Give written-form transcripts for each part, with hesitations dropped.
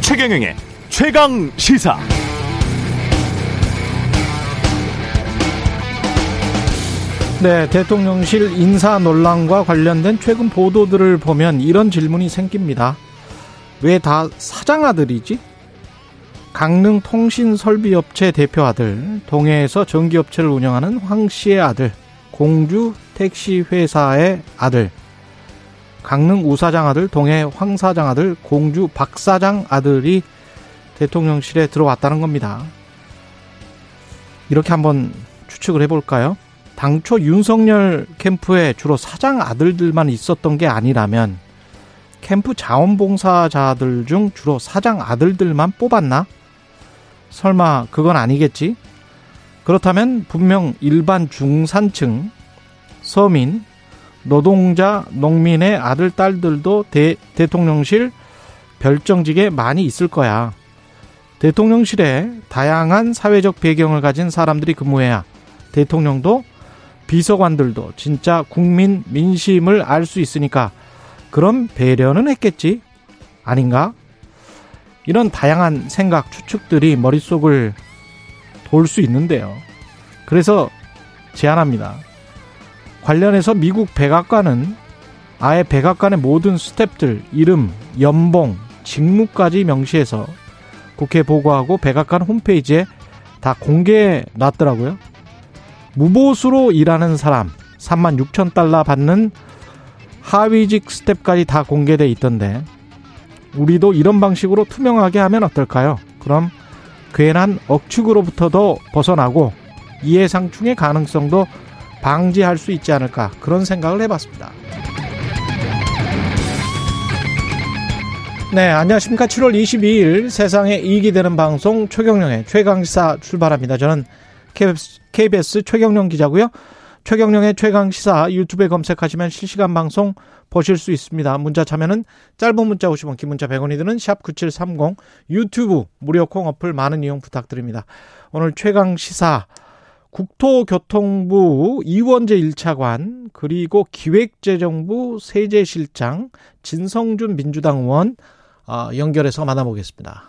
최경영의 최강 시사. 네, 대통령실 인사 논란과 관련된 최근 보도들을 보면 이런 질문이 생깁니다. 왜 다 사장 아들이지? 강릉 통신설비업체 대표 아들, 동해에서 전기업체를 운영하는 황 씨의 아들, 공주 택시회사의 아들, 강릉 우사장 아들, 동해 황사장 아들, 공주 박사장 아들이 대통령실에 들어왔다는 겁니다. 이렇게 한번 추측을 해볼까요? 당초 윤석열 캠프에 주로 사장 아들들만 있었던 게 아니라면 캠프 자원봉사자들 중 주로 사장 아들들만 뽑았나? 설마 그건 아니겠지? 그렇다면 분명 일반 중산층, 서민, 노동자, 농민의 아들, 딸들도 대통령실 별정직에 많이 있을 거야. 대통령실에 다양한 사회적 배경을 가진 사람들이 근무해야 대통령도 비서관들도 진짜 국민 민심을 알 수 있으니까 그런 배려는 했겠지? 아닌가? 이런 다양한 생각, 추측들이 머릿속을 돌 수 있는데요. 그래서 제안합니다. 관련해서 미국 백악관은 아예 백악관의 모든 스태프들 이름, 연봉, 직무까지 명시해서 국회 보고하고 백악관 홈페이지에 다 공개해 놨더라고요. 무보수로 일하는 사람, 36,000달러 받는 하위직 스텝까지 다 공개돼 있던데 우리도 이런 방식으로 투명하게 하면 어떨까요? 그럼 괜한 억측으로부터도 벗어나고 이해상충의 가능성도 방지할 수 있지 않을까, 그런 생각을 해봤습니다. 네, 안녕하십니까. 7월 22일 세상에 이익이 되는 방송 최경영의 최강시사 출발합니다. 저는 KBS 최경영 기자고요. 최경영의 최강시사 유튜브에 검색하시면 실시간 방송 보실 수 있습니다. 문자 참여는 짧은 문자 50원, 긴 문자 100원이 드는 샵9730, 유튜브 무료 콩 어플 많은 이용 부탁드립니다. 오늘 최강시사 국토교통부 이원재 1차관, 그리고 기획재정부 세제실장 진성준 민주당 의원 연결해서 만나보겠습니다.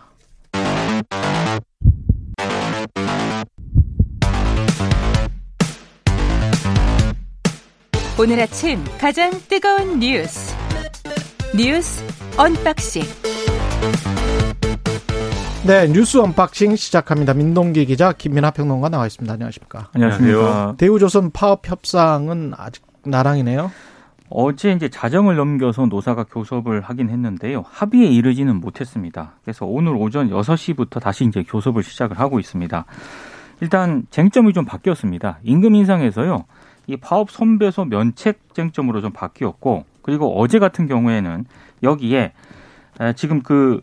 오늘 아침 가장 뜨거운 뉴스 언박싱. 네, 뉴스 언박싱 시작합니다. 민동기 기자, 김민하 평론가 나와 있습니다. 안녕하십니까? 안녕하세요. 대우조선 파업 협상은 아직 나랑이네요. 어제 이제 자정을 넘겨서 노사가 교섭을 하긴 했는데요. 합의에 이르지는 못했습니다. 그래서 오늘 오전 6시부터 다시 이제 교섭을 시작을 하고 있습니다. 일단 쟁점이 좀 바뀌었습니다. 임금 인상에서요. 이 파업 선배소 면책 쟁점으로 좀 바뀌었고, 그리고 어제 같은 경우에는 여기에 지금 그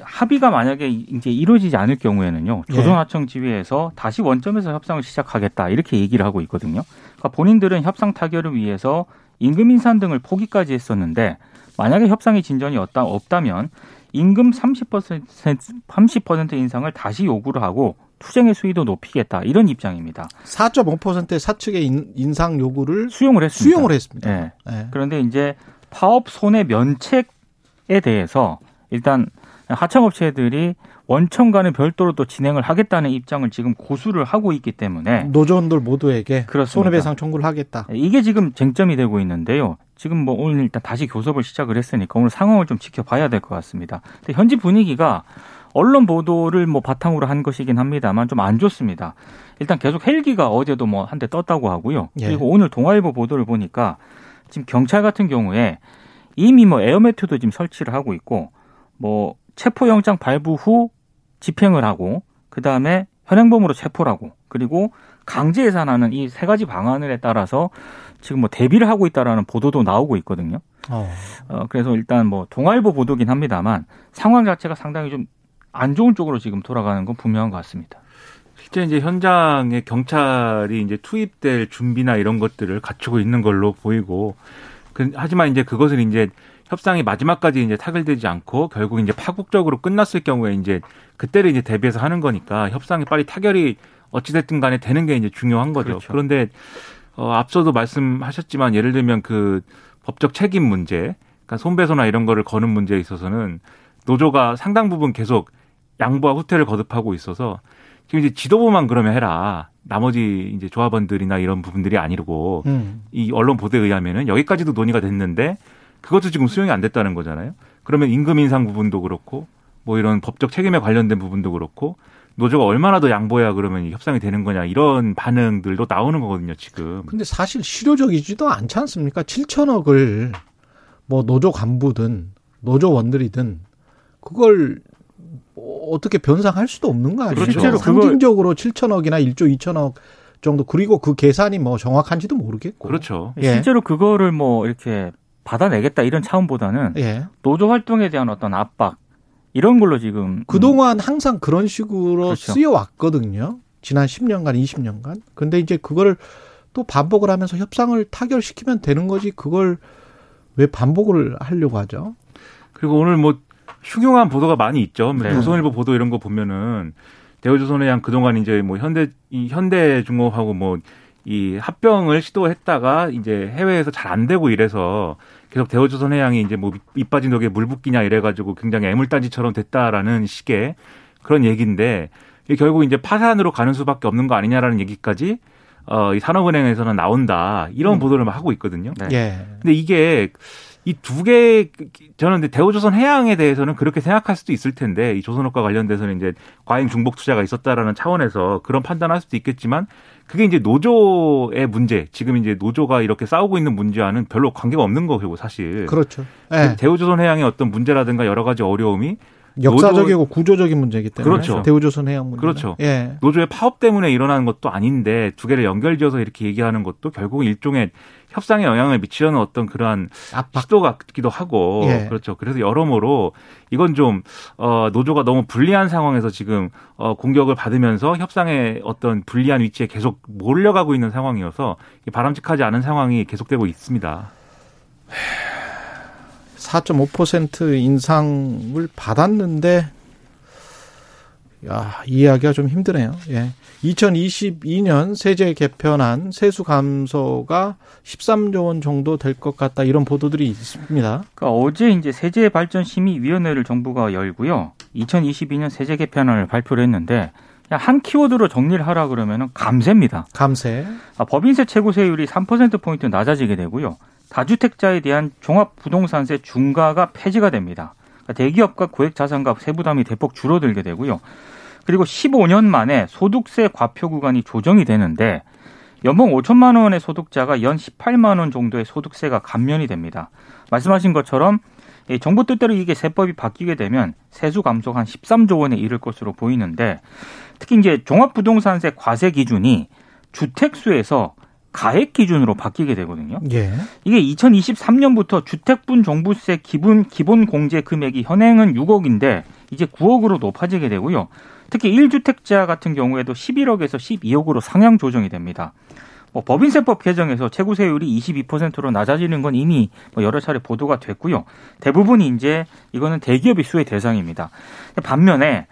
합의가 만약에 이제 이루어지지 않을 경우에는요, 조선하청 지휘에서 다시 원점에서 협상을 시작하겠다 이렇게 얘기를 하고 있거든요. 그러니까 본인들은 협상 타결을 위해서 임금 인상 등을 포기까지 했었는데, 만약에 협상의 진전이 없다면 임금 30% 인상을 다시 요구를 하고 투쟁의 수위도 높이겠다, 이런 입장입니다. 4.5%의 사측의 인상 요구를 수용을 했습니다. 네. 네. 그런데 이제 파업 손해 면책에 대해서 일단 하청업체들이 원청간에 별도로 또 진행을 하겠다는 입장을 지금 고수를 하고 있기 때문에 노조원들 모두에게 그렇습니다. 손해배상 청구를 하겠다. 이게 지금 쟁점이 되고 있는데요. 지금 뭐 오늘 일단 다시 교섭을 시작을 했으니까 오늘 상황을 좀 지켜봐야 될 것 같습니다. 근데 현지 분위기가 언론 보도를 뭐 바탕으로 한 것이긴 합니다만 좀 안 좋습니다. 일단 계속 헬기가 어제도 뭐 한 대 떴다고 하고요. 그리고 오늘 동아일보 보도를 보니까 지금 경찰 같은 경우에 이미 뭐 에어매트도 지금 설치를 하고 있고, 뭐 체포영장 발부 후 집행을 하고, 그 다음에 현행범으로 체포를 하고, 그리고 강제 예산하는 이 세 가지 방안에 따라서 지금 뭐 대비를 하고 있다라는 보도도 나오고 있거든요. 그래서 일단 뭐 동아일보 보도긴 합니다만 상황 자체가 상당히 좀 안 좋은 쪽으로 지금 돌아가는 건 분명한 것 같습니다. 실제 이제 현장에 경찰이 이제 투입될 준비나 이런 것들을 갖추고 있는 걸로 보이고, 하지만 이제 그것을 이제 협상이 마지막까지 이제 타결되지 않고 결국 이제 파국적으로 끝났을 경우에 이제 그때를 이제 대비해서 하는 거니까 협상이 빨리 타결이 어찌됐든 간에 되는 게 이제 중요한 거죠. 그렇죠. 그런데 앞서도 말씀하셨지만 예를 들면 그 법적 책임 문제, 그러니까 손배소나 이런 거를 거는 문제에 있어서는 노조가 상당 부분 계속 양보와 후퇴를 거듭하고 있어서 지금 이제 지도부만 그러면 해라. 나머지 이제 조합원들이나 이런 부분들이 아니고 이 언론 보도에 의하면은 여기까지도 논의가 됐는데 그것도 지금 수용이 안 됐다는 거잖아요. 그러면 임금 인상 부분도 그렇고 뭐 이런 법적 책임에 관련된 부분도 그렇고 노조가 얼마나 더 양보해야 그러면 협상이 되는 거냐 이런 반응들도 나오는 거거든요, 지금. 근데 사실 실효적이지도 않지 않습니까? 7천억을 뭐 노조 간부든 노조원들이든 그걸 어떻게 변상할 수도 없는 거 아니에요? 그렇죠. 실제로 상징적으로 7천억이나 1조 2천억 정도 그리고 그 계산이 뭐 정확한지도 모르겠고. 그렇죠. 예. 실제로 그거를 뭐 이렇게 받아내겠다 이런 차원보다는 예. 노조 활동에 대한 어떤 압박 이런 걸로 지금. 그동안 항상 그런 식으로 그렇죠. 쓰여왔거든요. 지난 10년간, 20년간. 근데 이제 그거를 또 반복을 하면서 협상을 타결시키면 되는 거지 그걸 왜 반복을 하려고 하죠? 그리고 오늘 뭐 흉흉한 보도가 많이 있죠. 네. 조선일보 보도 이런 거 보면은 대우조선에 한 그동안 이제 뭐 현대중공업하고 뭐 이 합병을 시도했다가 이제 해외에서 잘 안 되고 이래서 계속 대우조선 해양이 이제 뭐 밑 빠진 독에 물 붓기냐 이래가지고 굉장히 애물단지처럼 됐다라는 식의 그런 얘기인데 결국 이제 파산으로 가는 수밖에 없는 거 아니냐라는 얘기까지 이 산업은행에서는 나온다 이런 보도를 막 하고 있거든요. 네. 예. 근데 이게 이 두 개, 저는 근데 대우조선 해양에 대해서는 그렇게 생각할 수도 있을 텐데, 이 조선업과 관련돼서는 이제 과잉 중복 투자가 있었다라는 차원에서 그런 판단할 수도 있겠지만, 그게 이제 노조의 문제, 지금 이제 노조가 이렇게 싸우고 있는 문제와는 별로 관계가 없는 거고, 사실. 그렇죠. 네. 대우조선 해양의 어떤 문제라든가 여러 가지 어려움이 역사적이고 구조적인 문제이기 때문에. 그렇죠. 대우조선 해양 문제. 그렇죠. 예. 노조의 파업 때문에 일어나는 것도 아닌데, 두 개를 연결지어서 이렇게 얘기하는 것도 결국 일종의 협상에 영향을 미치려는 어떤 그러한 압박. 시도 같기도 하고 예. 그렇죠. 그래서 여러모로 이건 좀 노조가 너무 불리한 상황에서 지금 공격을 받으면서 협상의 어떤 불리한 위치에 계속 몰려가고 있는 상황이어서 바람직하지 않은 상황이 계속되고 있습니다. 4.5% 인상을 받았는데 야, 이해하기가 좀 힘드네요. 예. 2022년 세제 개편안 세수 감소가 13조 원 정도 될 것 같다. 이런 보도들이 있습니다. 그러니까 어제 이제 세제 발전 심의 위원회를 정부가 열고요. 2022년 세제 개편안을 발표를 했는데 그냥 한 키워드로 정리를 하라 그러면은 감세입니다. 감세. 법인세 최고세율이 3%포인트 낮아지게 되고요. 다주택자에 대한 종합 부동산세 중과가 폐지가 됩니다. 그러니까 대기업과 고액자산가 세부담이 대폭 줄어들게 되고요. 그리고 15년 만에 소득세 과표 구간이 조정이 되는데 연봉 5천만 원의 소득자가 연 18만 원 정도의 소득세가 감면이 됩니다. 말씀하신 것처럼 정부 뜻대로 이게 세법이 바뀌게 되면 세수 감소가 한 13조 원에 이를 것으로 보이는데 특히 이제 종합부동산세 과세 기준이 주택수에서 가액 기준으로 바뀌게 되거든요. 예. 이게 2023년부터 주택분 종부세 기본 공제 금액이 현행은 6억인데 이제 9억으로 높아지게 되고요. 특히 1주택자 같은 경우에도 11억에서 12억으로 상향 조정이 됩니다. 뭐 법인세법 개정에서 최고세율이 22%로 낮아지는 건 이미 뭐 여러 차례 보도가 됐고요. 대부분이 이제 이거는 대기업이 수혜 대상입니다. 반면에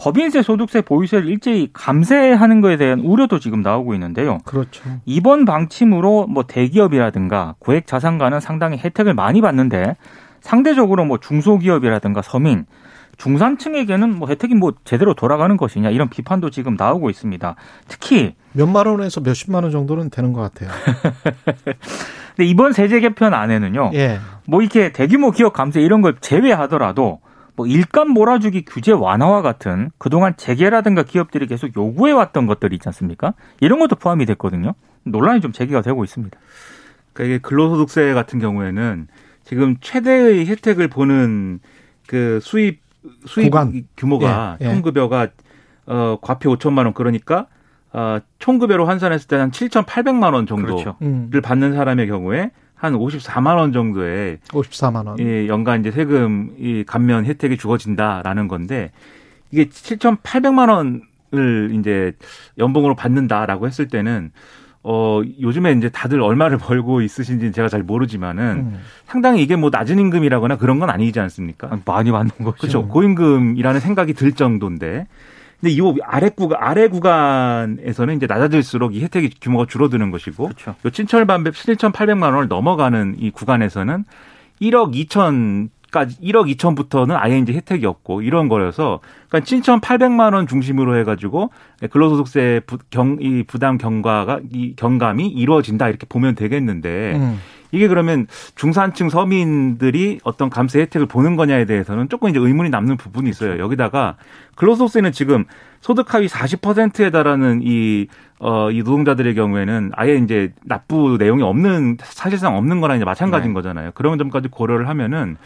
법인세, 소득세, 보유세를 일제히 감세하는 것에 대한 우려도 지금 나오고 있는데요. 그렇죠. 이번 방침으로 뭐 대기업이라든가 고액 자산가는 상당히 혜택을 많이 받는데 상대적으로 뭐 중소기업이라든가 서민, 중산층에게는 뭐 혜택이 뭐 제대로 돌아가는 것이냐 이런 비판도 지금 나오고 있습니다. 특히 몇만 원에서 몇십만 원 정도는 되는 것 같아요. 근데 이번 세제 개편 안에는요. 예. 뭐 이렇게 대규모 기업 감세 이런 걸 제외하더라도 뭐 일감 몰아주기 규제 완화와 같은 그동안 재계라든가 기업들이 계속 요구해왔던 것들이 있지 않습니까? 이런 것도 포함이 됐거든요. 논란이 좀 제기가 되고 있습니다. 그러니까 이게 근로소득세 같은 경우에는 지금 최대의 혜택을 보는 그 수입 구간. 규모가 예, 예. 총급여가 과표 5천만 원 그러니까 총급여로 환산했을 때 한 7,800만 원 정도를 그렇죠. 받는 사람의 경우에 한 54만 원 정도의 54만 원 예, 연간 이제 세금 이 감면 혜택이 주어진다라는 건데 이게 7,800만 원을 이제 연봉으로 받는다라고 했을 때는 요즘에 이제 다들 얼마를 벌고 있으신지는 제가 잘 모르지만은 상당히 이게 뭐 낮은 임금이라거나 그런 건 아니지 않습니까? 많이 받는 거죠. 그렇죠. 고임금이라는 생각이 들 정도인데 근데 이 아래 구간에서는 이제 낮아질수록 이 혜택의 규모가 줄어드는 것이고, 그렇죠. 이 7,800만 원을 넘어가는 이 구간에서는 1억 2천까지 1억 2천부터는 아예 이제 혜택이 없고 이런 거여서, 그러니까 7,800만 원 중심으로 해가지고 근로소득세 이 부담 경감이 이루어진다 이렇게 보면 되겠는데. 이게 그러면 중산층 서민들이 어떤 감세 혜택을 보는 거냐에 대해서는 조금 이제 의문이 남는 부분이 있어요. 여기다가 근로소득세는 지금 소득 하위 40%에 달하는 이 노동자들의 경우에는 아예 이제 납부 내용이 없는, 사실상 없는 거랑 이제 마찬가지인 거잖아요. 그런 점까지 고려를 하면은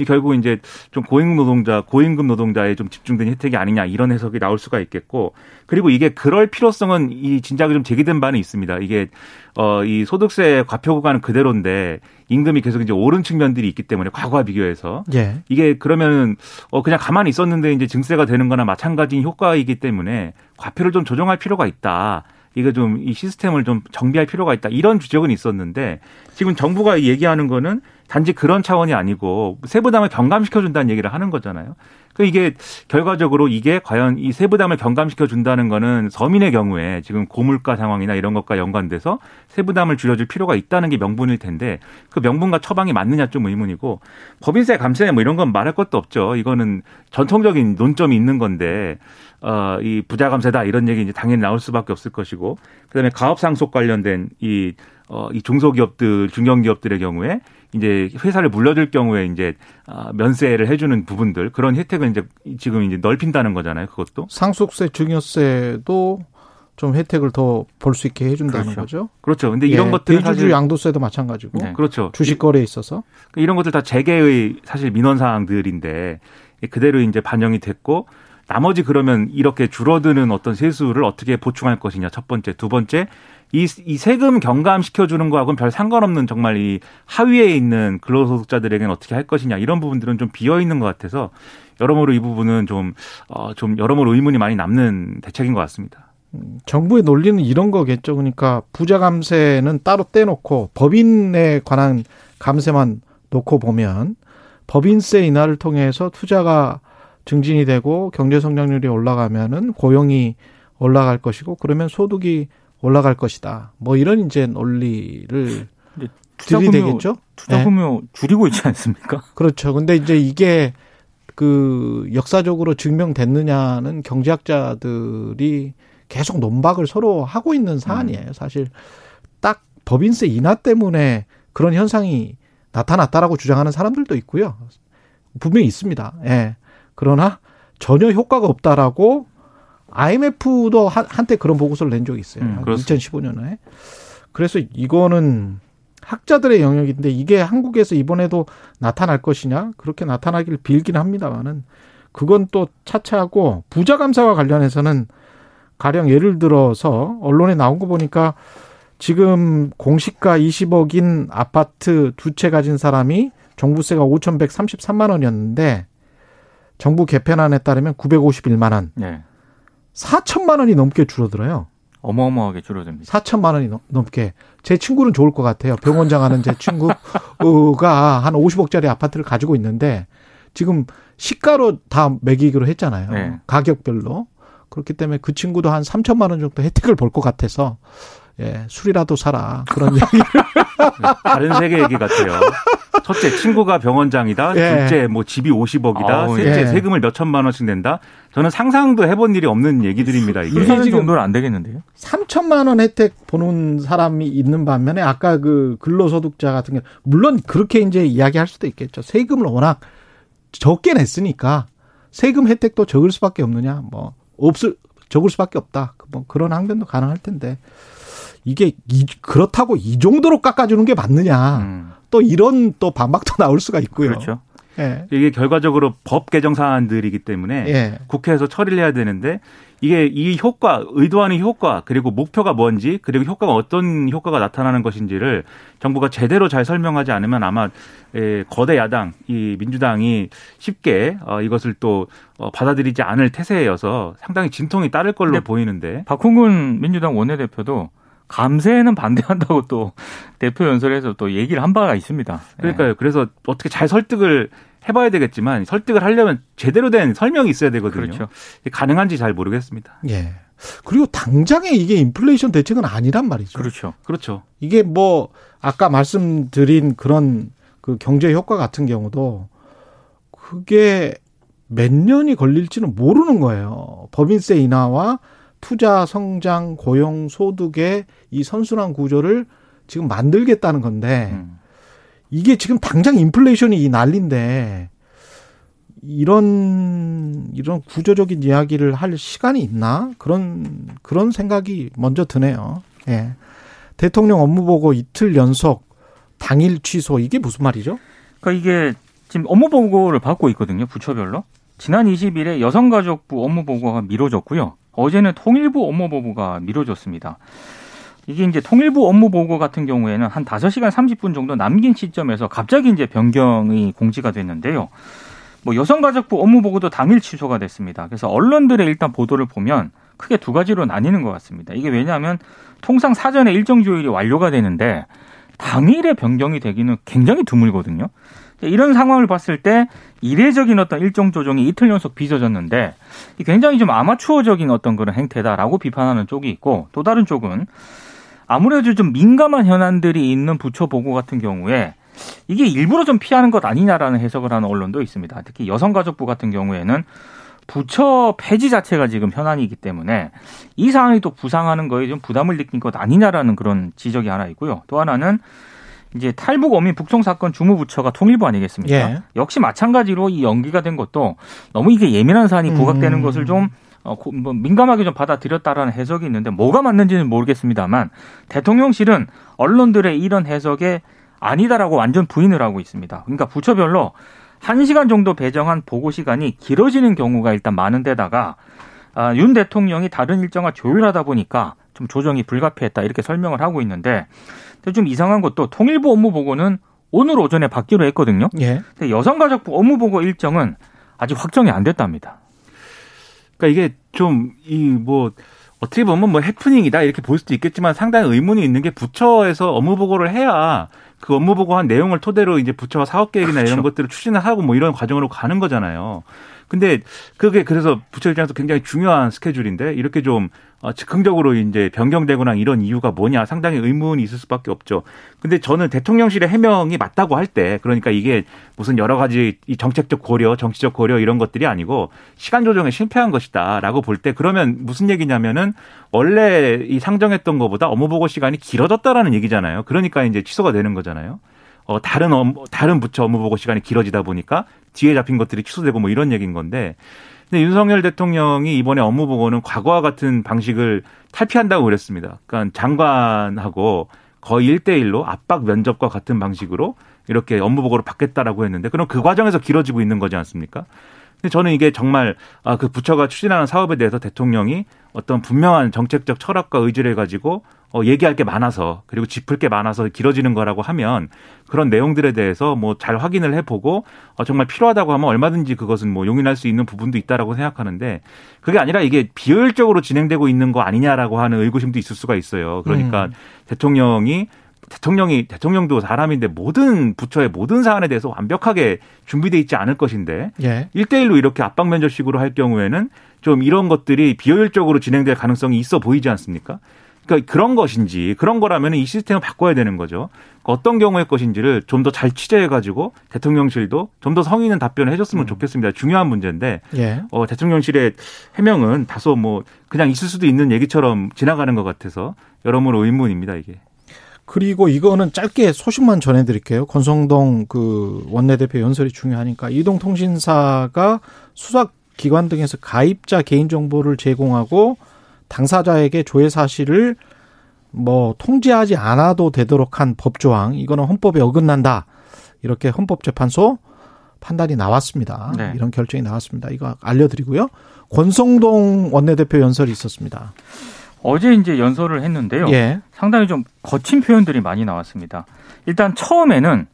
이 결국 이제 좀 고임금 노동자에 좀 집중된 혜택이 아니냐 이런 해석이 나올 수가 있겠고, 그리고 이게 그럴 필요성은 이 진작에 좀 제기된 바는 있습니다. 이게 이 소득세 과표 구간은 그대로인데 임금이 계속 이제 오른 측면들이 있기 때문에 과거와 비교해서 예. 이게 그러면은 그냥 가만히 있었는데 이제 증세가 되는 거나 마찬가지인 효과이기 때문에 과표를 좀 조정할 필요가 있다. 이거 좀 이 시스템을 좀 정비할 필요가 있다. 이런 지적은 있었는데 지금 정부가 얘기하는 거는 단지 그런 차원이 아니고 세부담을 경감시켜준다는 얘기를 하는 거잖아요. 그 이게 결과적으로 이게 과연 이 세부담을 경감시켜준다는 거는 서민의 경우에 지금 고물가 상황이나 이런 것과 연관돼서 세부담을 줄여줄 필요가 있다는 게 명분일 텐데 그 명분과 처방이 맞느냐 좀 의문이고, 법인세 감세 뭐 이런 건 말할 것도 없죠. 이거는 전통적인 논점이 있는 건데 이 부자 감세다 이런 얘기 이제 당연히 나올 수밖에 없을 것이고, 그다음에 가업 상속 관련된 이 중소기업들, 중견기업들의 경우에 이제 회사를 물려줄 경우에 이제 면세를 해주는 부분들, 그런 혜택을 이제 지금 이제 넓힌다는 거잖아요. 그것도 상속세, 증여세도 좀 혜택을 더 볼 수 있게 해준다는 그렇죠. 거죠. 그렇죠. 근데 이런 것들은 대주주 양도세도 마찬가지고, 네. 그렇죠. 주식 거래에 있어서 이런 것들 다 재계의 사실 민원 사항들인데 그대로 이제 반영이 됐고. 나머지 그러면 이렇게 줄어드는 어떤 세수를 어떻게 보충할 것이냐 첫 번째, 두 번째 이 세금 경감시켜주는 거하고는 별 상관없는 정말 이 하위에 있는 근로소득자들에게는 어떻게 할 것이냐 이런 부분들은 좀 비어있는 것 같아서 여러모로 이 부분은 좀 여러모로 의문이 많이 남는 대책인 것 같습니다. 정부의 논리는 이런 거겠죠. 그러니까 부자 감세는 따로 떼놓고 법인에 관한 감세만 놓고 보면 법인세 인하를 통해서 투자가 증진이 되고 경제 성장률이 올라가면은 고용이 올라갈 것이고 그러면 소득이 올라갈 것이다. 뭐 이런 이제 논리를 들이대겠죠. 투자금요 줄이고 있지 않습니까? 그렇죠. 근데 이제 이게 그 역사적으로 증명됐느냐는 경제학자들이 계속 논박을 서로 하고 있는 사안이에요. 사실 딱 법인세 인하 때문에 그런 현상이 나타났다라고 주장하는 사람들도 있고요. 분명히 있습니다. 예. 그러나 전혀 효과가 없다라고 IMF도 한때 그런 보고서를 낸 적이 있어요. 2015년에. 그래서 이거는 학자들의 영역인데 이게 한국에서 이번에도 나타날 것이냐? 그렇게 나타나길 빌긴 합니다만은 그건 또 차차하고, 부자 감세와 관련해서는 가령 예를 들어서 언론에 나온 거 보니까 지금 공시가 20억인 아파트 두 채 가진 사람이 종부세가 5,133만 원이었는데 정부 개편안에 따르면 951만 원. 네. 4천만 원이 넘게 줄어들어요. 어마어마하게 줄어듭니다. 4천만 원이 넘게. 제 친구는 좋을 것 같아요. 병원장 하는 제 친구가 한 50억짜리 아파트를 가지고 있는데 지금 시가로 다 매기기로 했잖아요. 네. 가격별로. 그렇기 때문에 그 친구도 한 3천만 원 정도 혜택을 볼 것 같아서 예, 술이라도 사라. 그런 얘기를. 다른 세계 얘기 같아요. 첫째, 친구가 병원장이다. 예. 둘째, 뭐 집이 50억이다. 셋째, 예. 세금을 몇 천만 원씩 낸다. 저는 상상도 해본 일이 없는 얘기들입니다. 이게 정도는 안 되겠는데요. 3천만 원 혜택 보는 사람이 있는 반면에 아까 그 근로소득자 같은 경우 물론 그렇게 이제 이야기할 수도 있겠죠. 세금을 워낙 적게 냈으니까 세금 혜택도 적을 수밖에 없느냐. 뭐 적을 수밖에 없다. 뭐 그런 항변도 가능할 텐데. 이게 그렇다고 이 정도로 깎아주는 게 맞느냐. 또 이런 또 반박도 나올 수가 있고요. 그렇죠. 예. 이게 결과적으로 법 개정 사안들이기 때문에 예. 국회에서 처리를 해야 되는데 이게 이 효과, 의도하는 효과, 그리고 목표가 뭔지, 그리고 효과가 어떤 효과가 나타나는 것인지를 정부가 제대로 잘 설명하지 않으면 아마 거대 야당, 이 민주당이 쉽게 이것을 또 받아들이지 않을 태세여서 상당히 진통이 따를 걸로 보이는데. 박홍근 민주당 원내대표도 감세에는 반대한다고 또 대표 연설에서 또 얘기를 한 바가 있습니다. 그러니까요. 그래서 어떻게 잘 설득을 해봐야 되겠지만 설득을 하려면 제대로 된 설명이 있어야 되거든요. 그렇죠. 가능한지 잘 모르겠습니다. 예. 그리고 당장에 이게 인플레이션 대책은 아니란 말이죠. 그렇죠. 그렇죠. 이게 뭐 아까 말씀드린 그런 그 경제 효과 같은 경우도 그게 몇 년이 걸릴지는 모르는 거예요. 법인세 인하와 투자, 성장, 고용, 소득의 이 선순환 구조를 지금 만들겠다는 건데 이게 지금 당장 인플레이션이 이 난리인데 이런 구조적인 이야기를 할 시간이 있나? 그런 생각이 먼저 드네요. 예. 대통령 업무보고 이틀 연속 당일 취소 이게 무슨 말이죠? 그러니까 이게 지금 업무보고를 받고 있거든요. 부처별로. 지난 20일에 여성가족부 업무보고가 미뤄졌고요. 어제는 통일부 업무보고가 미뤄졌습니다. 이게 이제 통일부 업무보고 같은 경우에는 한 5시간 30분 정도 남긴 시점에서 갑자기 이제 변경이 공지가 됐는데요. 뭐 여성가족부 업무보고도 당일 취소가 됐습니다. 그래서 언론들의 일단 보도를 보면 크게 두 가지로 나뉘는 것 같습니다. 이게 왜냐하면 통상 사전에 일정 조율이 완료가 되는데 당일에 변경이 되기는 굉장히 드물거든요. 이런 상황을 봤을 때 이례적인 어떤 일정 조정이 이틀 연속 빚어졌는데 굉장히 좀 아마추어적인 어떤 그런 행태다라고 비판하는 쪽이 있고 또 다른 쪽은 아무래도 좀 민감한 현안들이 있는 부처 보고 같은 경우에 이게 일부러 좀 피하는 것 아니냐라는 해석을 하는 언론도 있습니다. 특히 여성가족부 같은 경우에는 부처 폐지 자체가 지금 현안이기 때문에 이 상황이 또 부상하는 거에 좀 부담을 느낀 것 아니냐라는 그런 지적이 하나 있고요. 또 하나는 이제 탈북 어민 북송 사건 주무부처가 통일부 아니겠습니까? 예. 역시 마찬가지로 이 연기가 된 것도 너무 이게 예민한 사안이 부각되는 것을 좀 민감하게 좀 받아들였다라는 해석이 있는데 뭐가 맞는지는 모르겠습니다만 대통령실은 언론들의 이런 해석에 아니다라고 완전 부인을 하고 있습니다. 그러니까 부처별로 1시간 정도 배정한 보고 시간이 길어지는 경우가 일단 많은 데다가 윤 대통령이 다른 일정과 조율하다 보니까 좀 조정이 불가피했다 이렇게 설명을 하고 있는데 좀 이상한 것도 통일부 업무보고는 오늘 오전에 받기로 했거든요. 예. 근데 여성가족부 업무보고 일정은 아직 확정이 안 됐답니다. 그러니까 이게 좀 어떻게 보면 해프닝이다 이렇게 볼 수도 있겠지만 상당히 의문이 있는 게 부처에서 업무보고를 해야 그 업무보고한 내용을 토대로 이제 부처와 사업계획이나 그렇죠. 이런 것들을 추진을 하고 이런 과정으로 가는 거잖아요. 근데 그게 그래서 부처 입장에서 굉장히 중요한 스케줄인데 이렇게 좀 즉흥적으로 이제 변경되거나 이런 이유가 뭐냐 상당히 의문이 있을 수밖에 없죠. 근데 저는 대통령실의 해명이 맞다고 할 때 그러니까 이게 무슨 여러 가지 이 정책적 고려, 정치적 고려 이런 것들이 아니고 시간 조정에 실패한 것이다라고 볼 때 그러면 무슨 얘기냐면은 원래 이 상정했던 것보다 업무보고 시간이 길어졌다라는 얘기잖아요. 그러니까 이제 취소가 되는 거잖아요. 다른 부처 업무보고 시간이 길어지다 보니까 뒤에 잡힌 것들이 취소되고 이런 얘기인 건데 근데 윤석열 대통령이 이번에 업무보고는 과거와 같은 방식을 탈피한다고 그랬습니다. 그러니까 장관하고 거의 1대1로 압박 면접과 같은 방식으로 이렇게 업무보고를 받겠다라고 했는데 그럼 그 과정에서 길어지고 있는 거지 않습니까? 근데 저는 이게 정말 그 부처가 추진하는 사업에 대해서 대통령이 어떤 분명한 정책적 철학과 의지를 가지고 얘기할 게 많아서 그리고 짚을 게 많아서 길어지는 거라고 하면 그런 내용들에 대해서 잘 확인을 해보고 정말 필요하다고 하면 얼마든지 그것은 용인할 수 있는 부분도 있다라고 생각하는데 그게 아니라 이게 비효율적으로 진행되고 있는 거 아니냐라고 하는 의구심도 있을 수가 있어요. 그러니까 대통령도 사람인데 모든 부처의 모든 사안에 대해서 완벽하게 준비되어 있지 않을 것인데 예. 1대1로 이렇게 압박 면접식으로 할 경우에는 좀 이런 것들이 비효율적으로 진행될 가능성이 있어 보이지 않습니까? 그러니까 그런 것인지 그런 거라면 이 시스템을 바꿔야 되는 거죠. 어떤 경우의 것인지를 좀 더 잘 취재해가지고 대통령실도 좀 더 성의 있는 답변을 해줬으면 좋겠습니다. 중요한 문제인데 예. 대통령실의 해명은 다소 그냥 있을 수도 있는 얘기처럼 지나가는 것 같아서 여러모로 의문입니다. 이게. 그리고 이거는 짧게 소식만 전해드릴게요. 권성동 그 원내대표 연설이 중요하니까 이동통신사가 수사기관 등에서 가입자 개인정보를 제공하고 당사자에게 조회 사실을 통지하지 않아도 되도록 한 법조항 이거는 헌법에 어긋난다. 이렇게 헌법재판소 판단이 나왔습니다. 네. 이런 결정이 나왔습니다. 이거 알려드리고요. 권성동 원내대표 연설이 있었습니다. 어제 이제 연설을 했는데요. 예. 상당히 좀 거친 표현들이 많이 나왔습니다. 일단 처음에는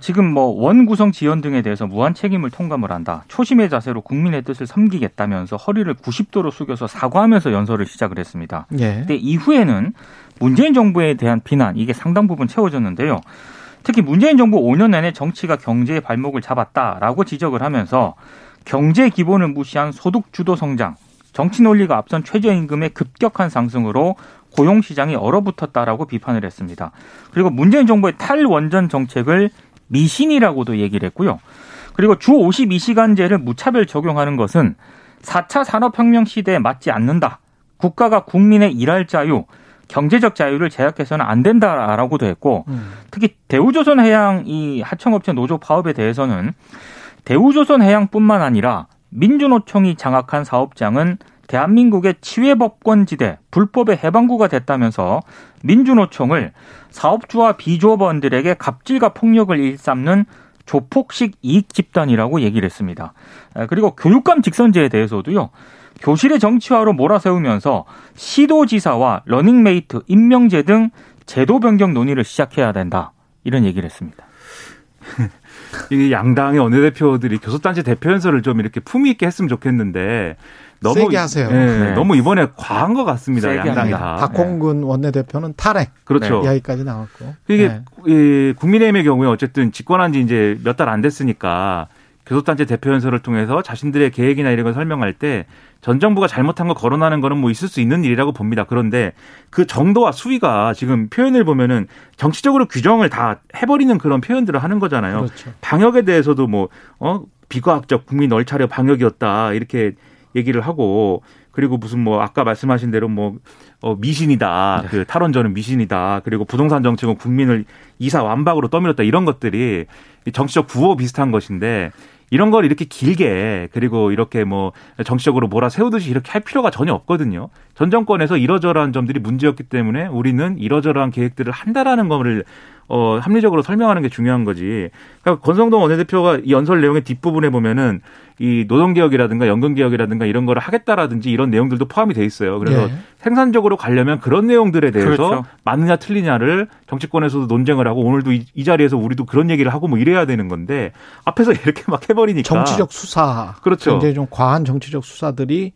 지금 원구성 지연 등에 대해서 무한 책임을 통감을 한다. 초심의 자세로 국민의 뜻을 섬기겠다면서 허리를 90도로 숙여서 사과하면서 연설을 시작을 했습니다. 예. 근데 이후에는 문재인 정부에 대한 비난 이게 상당 부분 채워졌는데요. 특히 문재인 정부 5년 내내 정치가 경제의 발목을 잡았다라고 지적을 하면서 경제 기본을 무시한 소득 주도 성장, 정치 논리가 앞선 최저임금의 급격한 상승으로 고용시장이 얼어붙었다라고 비판을 했습니다. 그리고 문재인 정부의 탈원전 정책을 미신이라고도 얘기를 했고요. 그리고 주 52시간제를 무차별 적용하는 것은 4차 산업혁명 시대에 맞지 않는다. 국가가 국민의 일할 자유, 경제적 자유를 제약해서는 안 된다라고도 했고 특히 대우조선 해양 이 하청업체 노조 파업에 대해서는 대우조선 해양뿐만 아니라 민주노총이 장악한 사업장은 대한민국의 치외법권지대, 불법의 해방구가 됐다면서 민주노총을 사업주와 비조업원들에게 갑질과 폭력을 일삼는 조폭식 이익집단이라고 얘기를 했습니다. 그리고 교육감 직선제에 대해서도요. 교실의 정치화로 몰아세우면서 시도지사와 러닝메이트, 임명제 등 제도 변경 논의를 시작해야 된다. 이런 얘기를 했습니다. 이 양당의 원내대표들이 교섭단체 대표연설을 좀 이렇게 품위 있게 했으면 좋겠는데 너무 세게 하세요. 네, 네. 너무 이번에 과한 것 같습니다. 양당이 다. 박홍근 원내대표는 탈핵. 그렇죠. 네. 이야기까지 나왔고. 이게 네. 국민의힘의 경우에 어쨌든 집권한 지 이제 몇 달 안 됐으니까 교섭단체 대표연설을 통해서 자신들의 계획이나 이런 걸 설명할 때 전 정부가 잘못한 걸 거론하는 거는 뭐 있을 수 있는 일이라고 봅니다. 그런데 그 정도와 수위가 지금 표현을 보면은 정치적으로 규정을 다 해버리는 그런 표현들을 하는 거잖아요. 그렇죠. 방역에 대해서도 뭐 비과학적 국민 얼차려 방역이었다 이렇게 얘기를 하고 그리고 무슨 뭐 아까 말씀하신 대로 뭐 미신이다. 그 탈원전은 미신이다. 그리고 부동산 정책은 국민을 이사 완박으로 떠밀었다. 이런 것들이 정치적 구호 비슷한 것인데 이런 걸 이렇게 길게 그리고 이렇게 뭐 정치적으로 몰아세우듯이 이렇게 할 필요가 전혀 없거든요. 전 정권에서 이러저러한 점들이 문제였기 때문에 우리는 이러저러한 계획들을 한다라는 거를 합리적으로 설명하는 게 중요한 거지. 그러니까 권성동 원내대표가 이 연설 내용의 뒷부분에 보면은 이 노동개혁이라든가 연금개혁이라든가 이런 거를 하겠다라든지 이런 내용들도 포함이 돼 있어요. 그래서 예. 생산적으로 가려면 그런 내용들에 대해서 그렇죠. 맞느냐 틀리냐를 정치권에서도 논쟁을 하고 오늘도 이 자리에서 우리도 그런 얘기를 하고 뭐 이래야 되는 건데 앞에서 이렇게 막 해버리니까. 정치적 수사. 그렇죠. 굉장히 좀 과한 정치적 수사들이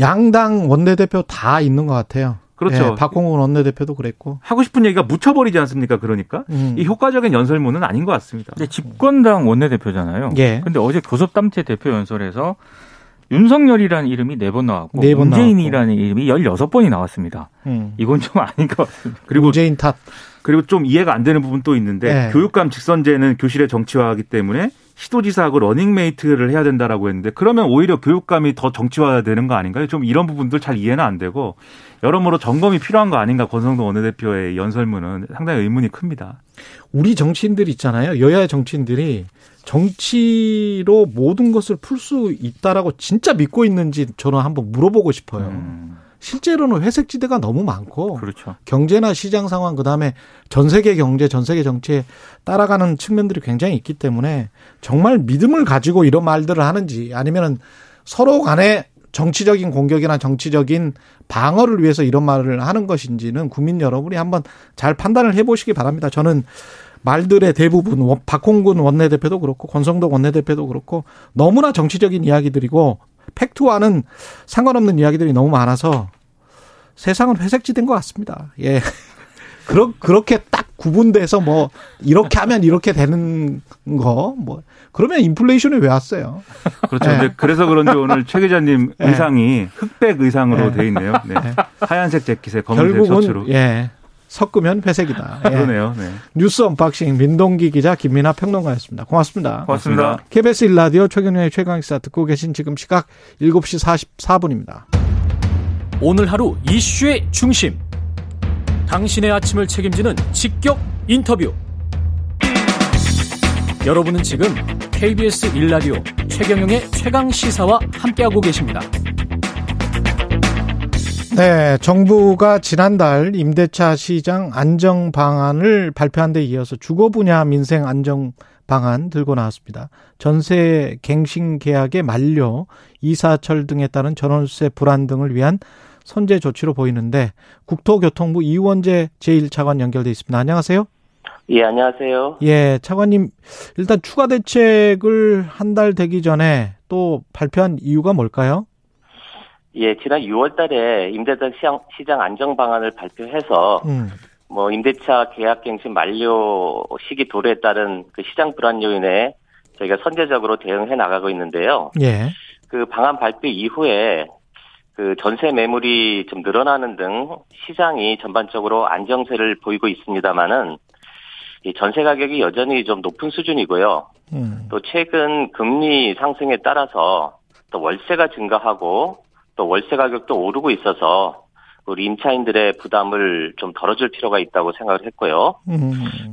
양당 원내대표 다 있는 것 같아요. 그렇죠. 예, 박홍근 원내대표도 그랬고. 하고 싶은 얘기가 묻혀버리지 않습니까? 그러니까. 이 효과적인 연설문은 아닌 것 같습니다. 근데 집권당 원내대표잖아요. 예. 근데 어제 교섭단체 대표 연설에서 윤석열이라는 이름이 4번 나왔고 문재인이라는 이름이 16번이 나왔습니다. 이건 좀 아닌 것 같습니다. 그리고 문재인 탓. 그리고 좀 이해가 안 되는 부분도 있는데 예. 교육감 직선제는 교실의 정치화하기 때문에 시도지사하고 러닝메이트를 해야 된다라고 했는데 그러면 오히려 교육감이 더 정치화되는 거 아닌가요? 좀 이런 부분들 잘 이해는 안 되고 여러모로 점검이 필요한 거 아닌가 권성동 원내대표의 연설문은 상당히 의문이 큽니다. 우리 정치인들 있잖아요. 여야 정치인들이 정치로 모든 것을 풀 수 있다라고 진짜 믿고 있는지 저는 한번 물어보고 싶어요. 실제로는 회색지대가 너무 많고 그렇죠. 경제나 시장 상황 그다음에 전 세계 경제, 전 세계 정치에 따라가는 측면들이 굉장히 있기 때문에 정말 믿음을 가지고 이런 말들을 하는지 아니면은 서로 간에 정치적인 공격이나 정치적인 방어를 위해서 이런 말을 하는 것인지는 국민 여러분이 한번 잘 판단을 해보시기 바랍니다. 저는 말들의 대부분 박홍근 원내대표도 그렇고 권성동 원내대표도 그렇고 너무나 정치적인 이야기들이고 팩트와는 상관없는 이야기들이 너무 많아서 세상은 회색지대인 것 같습니다. 예. 그렇게 딱 구분돼서 뭐 이렇게 하면 이렇게 되는 거 뭐 그러면 인플레이션이 왜 왔어요? 그렇죠. 네. 그래서 그런지 오늘 최 기자님 네. 의상이 흑백 의상으로 네. 돼 있네요. 네. 하얀색 재킷에 검은색 셔츠로. 예. 섞으면 회색이다. 예. 그러네요. 네. 뉴스 언박싱 민동기 기자 김민하 평론가였습니다. 고맙습니다. 고맙습니다. KBS 1라디오 최경영의 최강시사 듣고 계신 지금 시각 7시 44분입니다. 오늘 하루 이슈의 중심. 당신의 아침을 책임지는 직격 인터뷰. 여러분은 지금 KBS 1라디오 최경영의 최강시사와 함께하고 계십니다. 네, 정부가 지난달 임대차 시장 안정 방안을 발표한 데 이어서 주거 분야 민생 안정 방안 들고 나왔습니다. 전세 갱신 계약의 만료, 이사철 등에 따른 전월세 불안 등을 위한 선제 조치로 보이는데 국토교통부 이원재 제1차관 연결돼 있습니다. 안녕하세요. 예, 안녕하세요. 예, 차관님 일단 추가 대책을 한 달 되기 전에 또 발표한 이유가 뭘까요? 예, 지난 6월 달에 임대차 시장 안정 방안을 발표해서 뭐 임대차 계약갱신 만료 시기 도래에 따른 그 시장 불안 요인에 저희가 선제적으로 대응해 나가고 있는데요. 예. 그 방안 발표 이후에 그 전세 매물이 좀 늘어나는 등 시장이 전반적으로 안정세를 보이고 있습니다만은 이 전세 가격이 여전히 좀 높은 수준이고요. 또 최근 금리 상승에 따라서 또 월세가 증가하고 또 월세 가격도 오르고 있어서 우리 임차인들의 부담을 좀 덜어줄 필요가 있다고 생각을 했고요.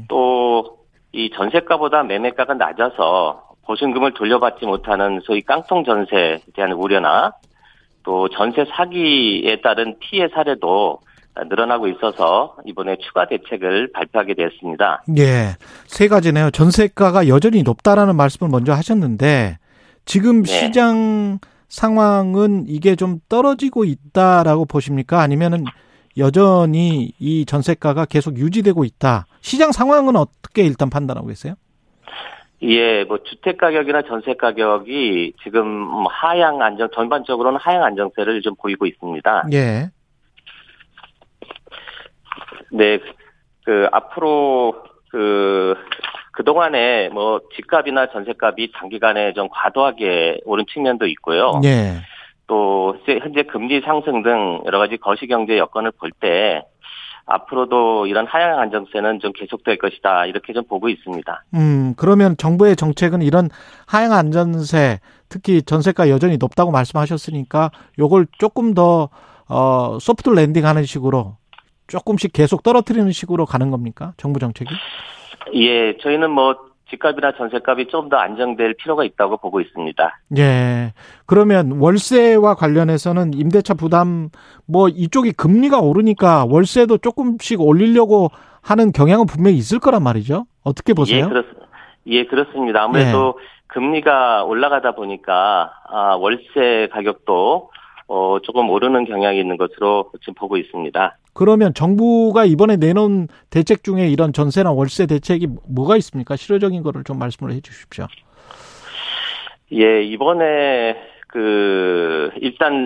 또 이 전세가보다 매매가가 낮아서 보증금을 돌려받지 못하는 소위 깡통 전세에 대한 우려나 또 전세 사기에 따른 피해 사례도 늘어나고 있어서 이번에 추가 대책을 발표하게 되었습니다. 예, 세 가지네요. 전세가가 여전히 높다라는 말씀을 먼저 하셨는데 지금 네. 시장 상황은 이게 좀 떨어지고 있다라고 보십니까? 아니면은 여전히 이 전세가가 계속 유지되고 있다. 시장 상황은 어떻게 일단 판단하고 계세요? 예, 뭐 주택 가격이나 전세 가격이 지금 하향 안정 전반적으로는 하향 안정세를 좀 보이고 있습니다. 예. 네, 그 앞으로 그동안에 뭐 집값이나 전세값이 단기간에 좀 과도하게 오른 측면도 있고요. 예. 또 현재 금리 상승 등 여러 가지 거시경제 여건을 볼 때 앞으로도 이런 하향 안정세는 좀 계속될 것이다 이렇게 좀 보고 있습니다. 그러면 정부의 정책은 이런 하향 안정세 특히 전세가 여전히 높다고 말씀하셨으니까 요걸 조금 더 소프트 랜딩하는 식으로 조금씩 계속 떨어뜨리는 식으로 가는 겁니까? 정부 정책이? 예, 저희는 뭐 집값이나 전세값이 좀 더 안정될 필요가 있다고 보고 있습니다. 예, 그러면 월세와 관련해서는 임대차 부담 뭐 이쪽이 금리가 오르니까 월세도 조금씩 올리려고 하는 경향은 분명히 있을 거란 말이죠. 어떻게 보세요? 예, 그렇습니다. 아무래도 예. 금리가 올라가다 보니까 월세 가격도 조금 오르는 경향이 있는 것으로 지금 보고 있습니다. 그러면 정부가 이번에 내놓은 대책 중에 이런 전세나 월세 대책이 뭐가 있습니까? 실효적인 거를 좀 말씀을 해 주십시오. 예, 이번에 일단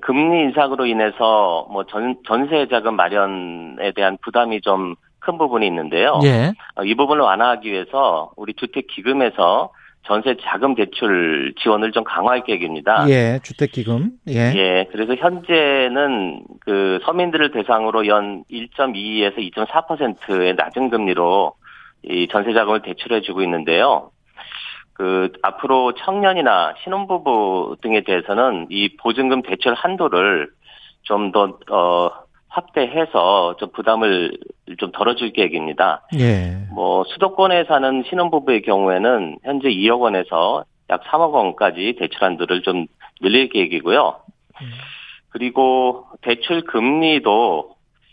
금리 인상으로 인해서 뭐 전세 자금 마련에 대한 부담이 좀 큰 부분이 있는데요. 예. 이 부분을 완화하기 위해서 우리 주택 기금에서 전세 자금 대출 지원을 좀 강화할 계획입니다. 예, 주택기금. 예. 예, 그래서 현재는 그 서민들을 대상으로 연 1.22에서 2.4%의 낮은 금리로 이 전세 자금을 대출해주고 있는데요. 앞으로 청년이나 신혼부부 등에 대해서는 이 보증금 대출 한도를 좀 더, 확대해서 좀 부담을 좀 덜어줄 계획입니다. 예. 뭐 수도권에 사는 신혼부부의 경우에는 현재 2억 원에서 약 3억 원까지 대출 한도를 좀 늘릴 계획이고요. 그리고 대출 금리도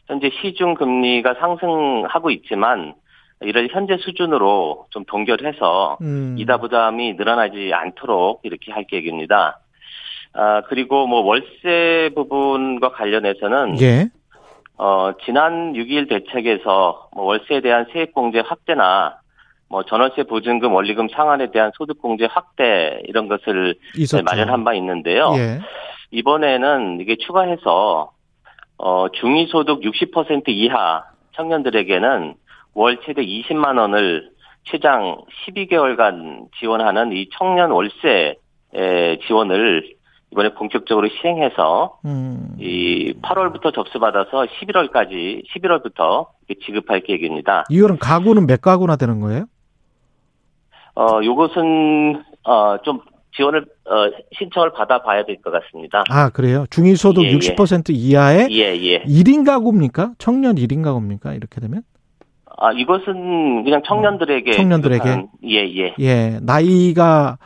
현재 시중 금리가 상승하고 있지만 이를 현재 수준으로 좀 동결해서 이자 부담이 늘어나지 않도록 이렇게 할 계획입니다. 그리고 뭐 월세 부분과 관련해서는 예. 지난 6.1 대책에서 뭐 월세에 대한 세액공제 확대나 뭐 전월세 보증금 원리금 상한에 대한 소득공제 확대 이런 것을 있었죠. 마련한 바 있는데요. 예. 이번에는 이게 추가해서 중위소득 60% 이하 청년들에게는 월 최대 20만 원을 최장 12개월간 지원하는 이 청년 월세 지원을 이번에 본격적으로 시행해서 이 8월부터 접수받아서 11월부터 지급할 계획입니다. 이거는 가구는 몇 가구나 되는 거예요? 요것은 좀 지원을 신청을 받아봐야 될 것 같습니다. 아, 그래요? 중위소득 예, 60% 예. 이하의 예. 1인 가구입니까? 청년 1인 가구입니까? 이렇게 되면? 아, 이것은 그냥 청년들에게 예. 예, 나이가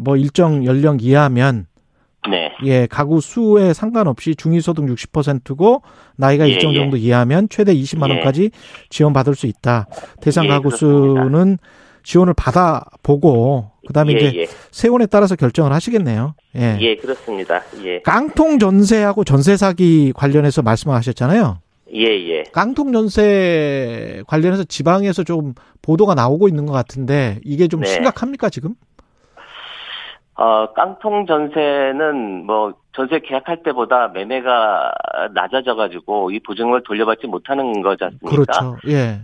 뭐 일정 연령 이하면 네. 예, 가구 수에 상관없이 중위소득 60%고 나이가 일정 정도 이하면 최대 20만 원까지 지원받을 수 있다. 대상 가구 수는 지원을 받아보고 그다음에 이제 세원에 따라서 결정을 하시겠네요. 예. 예, 그렇습니다. 예. 깡통 전세하고 전세 사기 관련해서 말씀하셨잖아요. 예. 깡통 전세 관련해서 지방에서 좀 보도가 나오고 있는 것 같은데 이게 좀 심각합니까 지금? 깡통 전세는 뭐 전세 계약할 때보다 매매가 낮아져가지고 이 보증금을 돌려받지 못하는 거지 않습니까? 그렇죠. 예.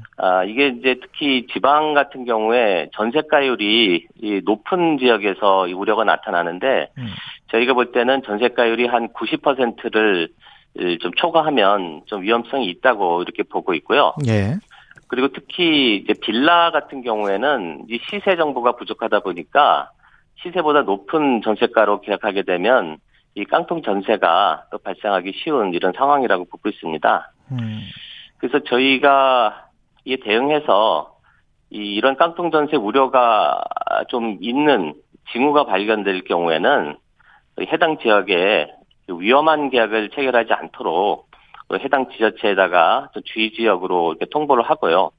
이게 이제 특히 지방 같은 경우에 전세가율이 이 높은 지역에서 이 우려가 나타나는데 저희가 볼 때는 전세가율이 한 90%를 좀 초과하면 좀 위험성이 있다고 이렇게 보고 있고요. 예. 그리고 특히 이제 빌라 같은 경우에는 이 시세 정보가 부족하다 보니까 시세보다 높은 전세가로 계약하게 되면 이 깡통 전세가 또 발생하기 쉬운 이런 상황이라고 보고 있습니다. 그래서 저희가 이에 대응해서 이런 깡통 전세 우려가 좀 있는 징후가 발견될 경우에는 해당 지역에 위험한 계약을 체결하지 않도록 해당 지자체에다가 주의 지역으로 이렇게 통보를 하고요.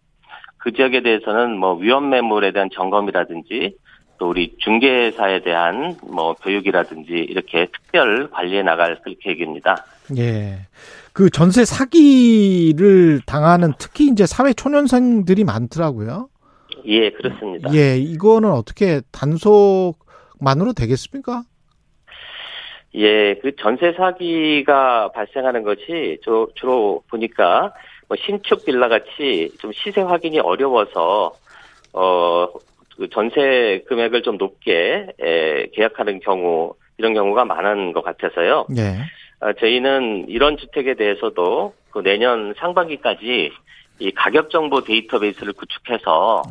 그 지역에 대해서는 뭐 위험 매물에 대한 점검이라든지 또 우리 중개사에 대한 뭐 교육이라든지 이렇게 특별 관리해 나갈 계획입니다. 예. 그 전세 사기를 당하는 특히 이제 사회 초년생들이 많더라고요. 예, 그렇습니다. 예, 이거는 어떻게 단속만으로 되겠습니까? 예, 그 전세 사기가 발생하는 것이 주로 보니까 뭐 신축 빌라 같이 좀 시세 확인이 어려워서 그 전세 금액을 좀 높게 계약하는 경우 이런 경우가 많은 것 같아서요. 네. 저희는 이런 주택에 대해서도 그 내년 상반기까지 이 가격 정보 데이터베이스를 구축해서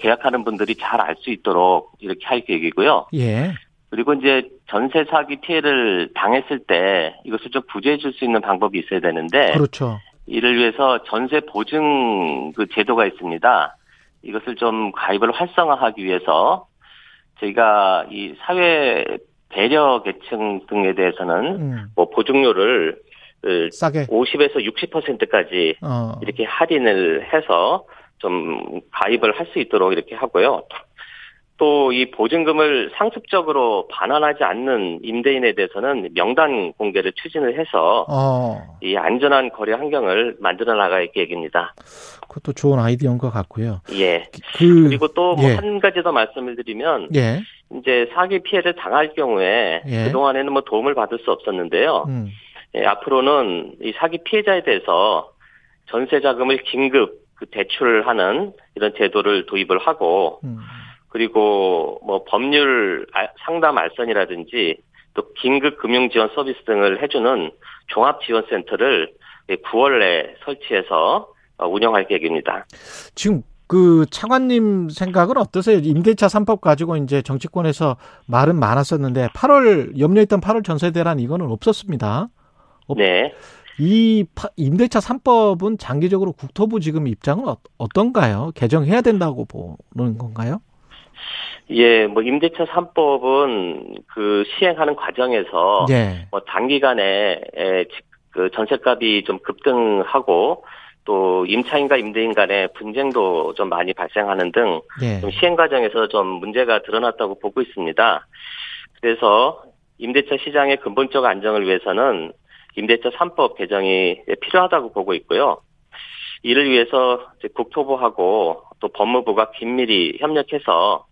계약하는 분들이 잘 알 수 있도록 이렇게 할 계획이고요. 예. 그리고 이제 전세 사기 피해를 당했을 때 이것을 좀 구제해 줄 수 있는 방법이 있어야 되는데, 그렇죠. 이를 위해서 전세 보증 그 제도가 있습니다. 이것을 좀 가입을 활성화하기 위해서 저희가 이 사회 배려 계층 등에 대해서는 뭐 보증료를 싸게 50에서 60%까지 이렇게 할인을 해서 좀 가입을 할 수 있도록 이렇게 하고요. 또 이 보증금을 상습적으로 반환하지 않는 임대인에 대해서는 명단 공개를 추진을 해서 이 안전한 거래 환경을 만들어 나갈 계획입니다. 그것도 좋은 아이디어인 것 같고요. 예. 그리고 또 뭐 한 가지 더 말씀을 드리면 예. 이제 사기 피해를 당할 경우에 예. 그동안에는 뭐 도움을 받을 수 없었는데요. 예, 앞으로는 이 사기 피해자에 대해서 전세 자금을 긴급 대출하는 이런 제도를 도입을 하고 그리고 뭐 법률 상담 알선이라든지 또 긴급 금융 지원 서비스 등을 해주는 종합 지원 센터를 9월 내에 설치해서 운영할 계획입니다. 지금 그 차관님 생각은 어떠세요? 임대차 3법 가지고 이제 정치권에서 말은 많았었는데 8월 염려했던 8월 전세 대란 이거는 없었습니다. 네. 이 임대차 3법은 장기적으로 국토부 지금 입장은 어떤가요? 개정해야 된다고 보는 건가요? 예, 뭐 임대차 3법은 그 시행하는 과정에서 네. 뭐 단기간에 그 전셋값이 좀 급등하고 또 임차인과 임대인 간의 분쟁도 좀 많이 발생하는 등 네. 좀 시행 과정에서 좀 문제가 드러났다고 보고 있습니다. 그래서 임대차 시장의 근본적 안정을 위해서는 임대차 3법 개정이 필요하다고 보고 있고요. 이를 위해서 이제 국토부하고 또 법무부가 긴밀히 협력해서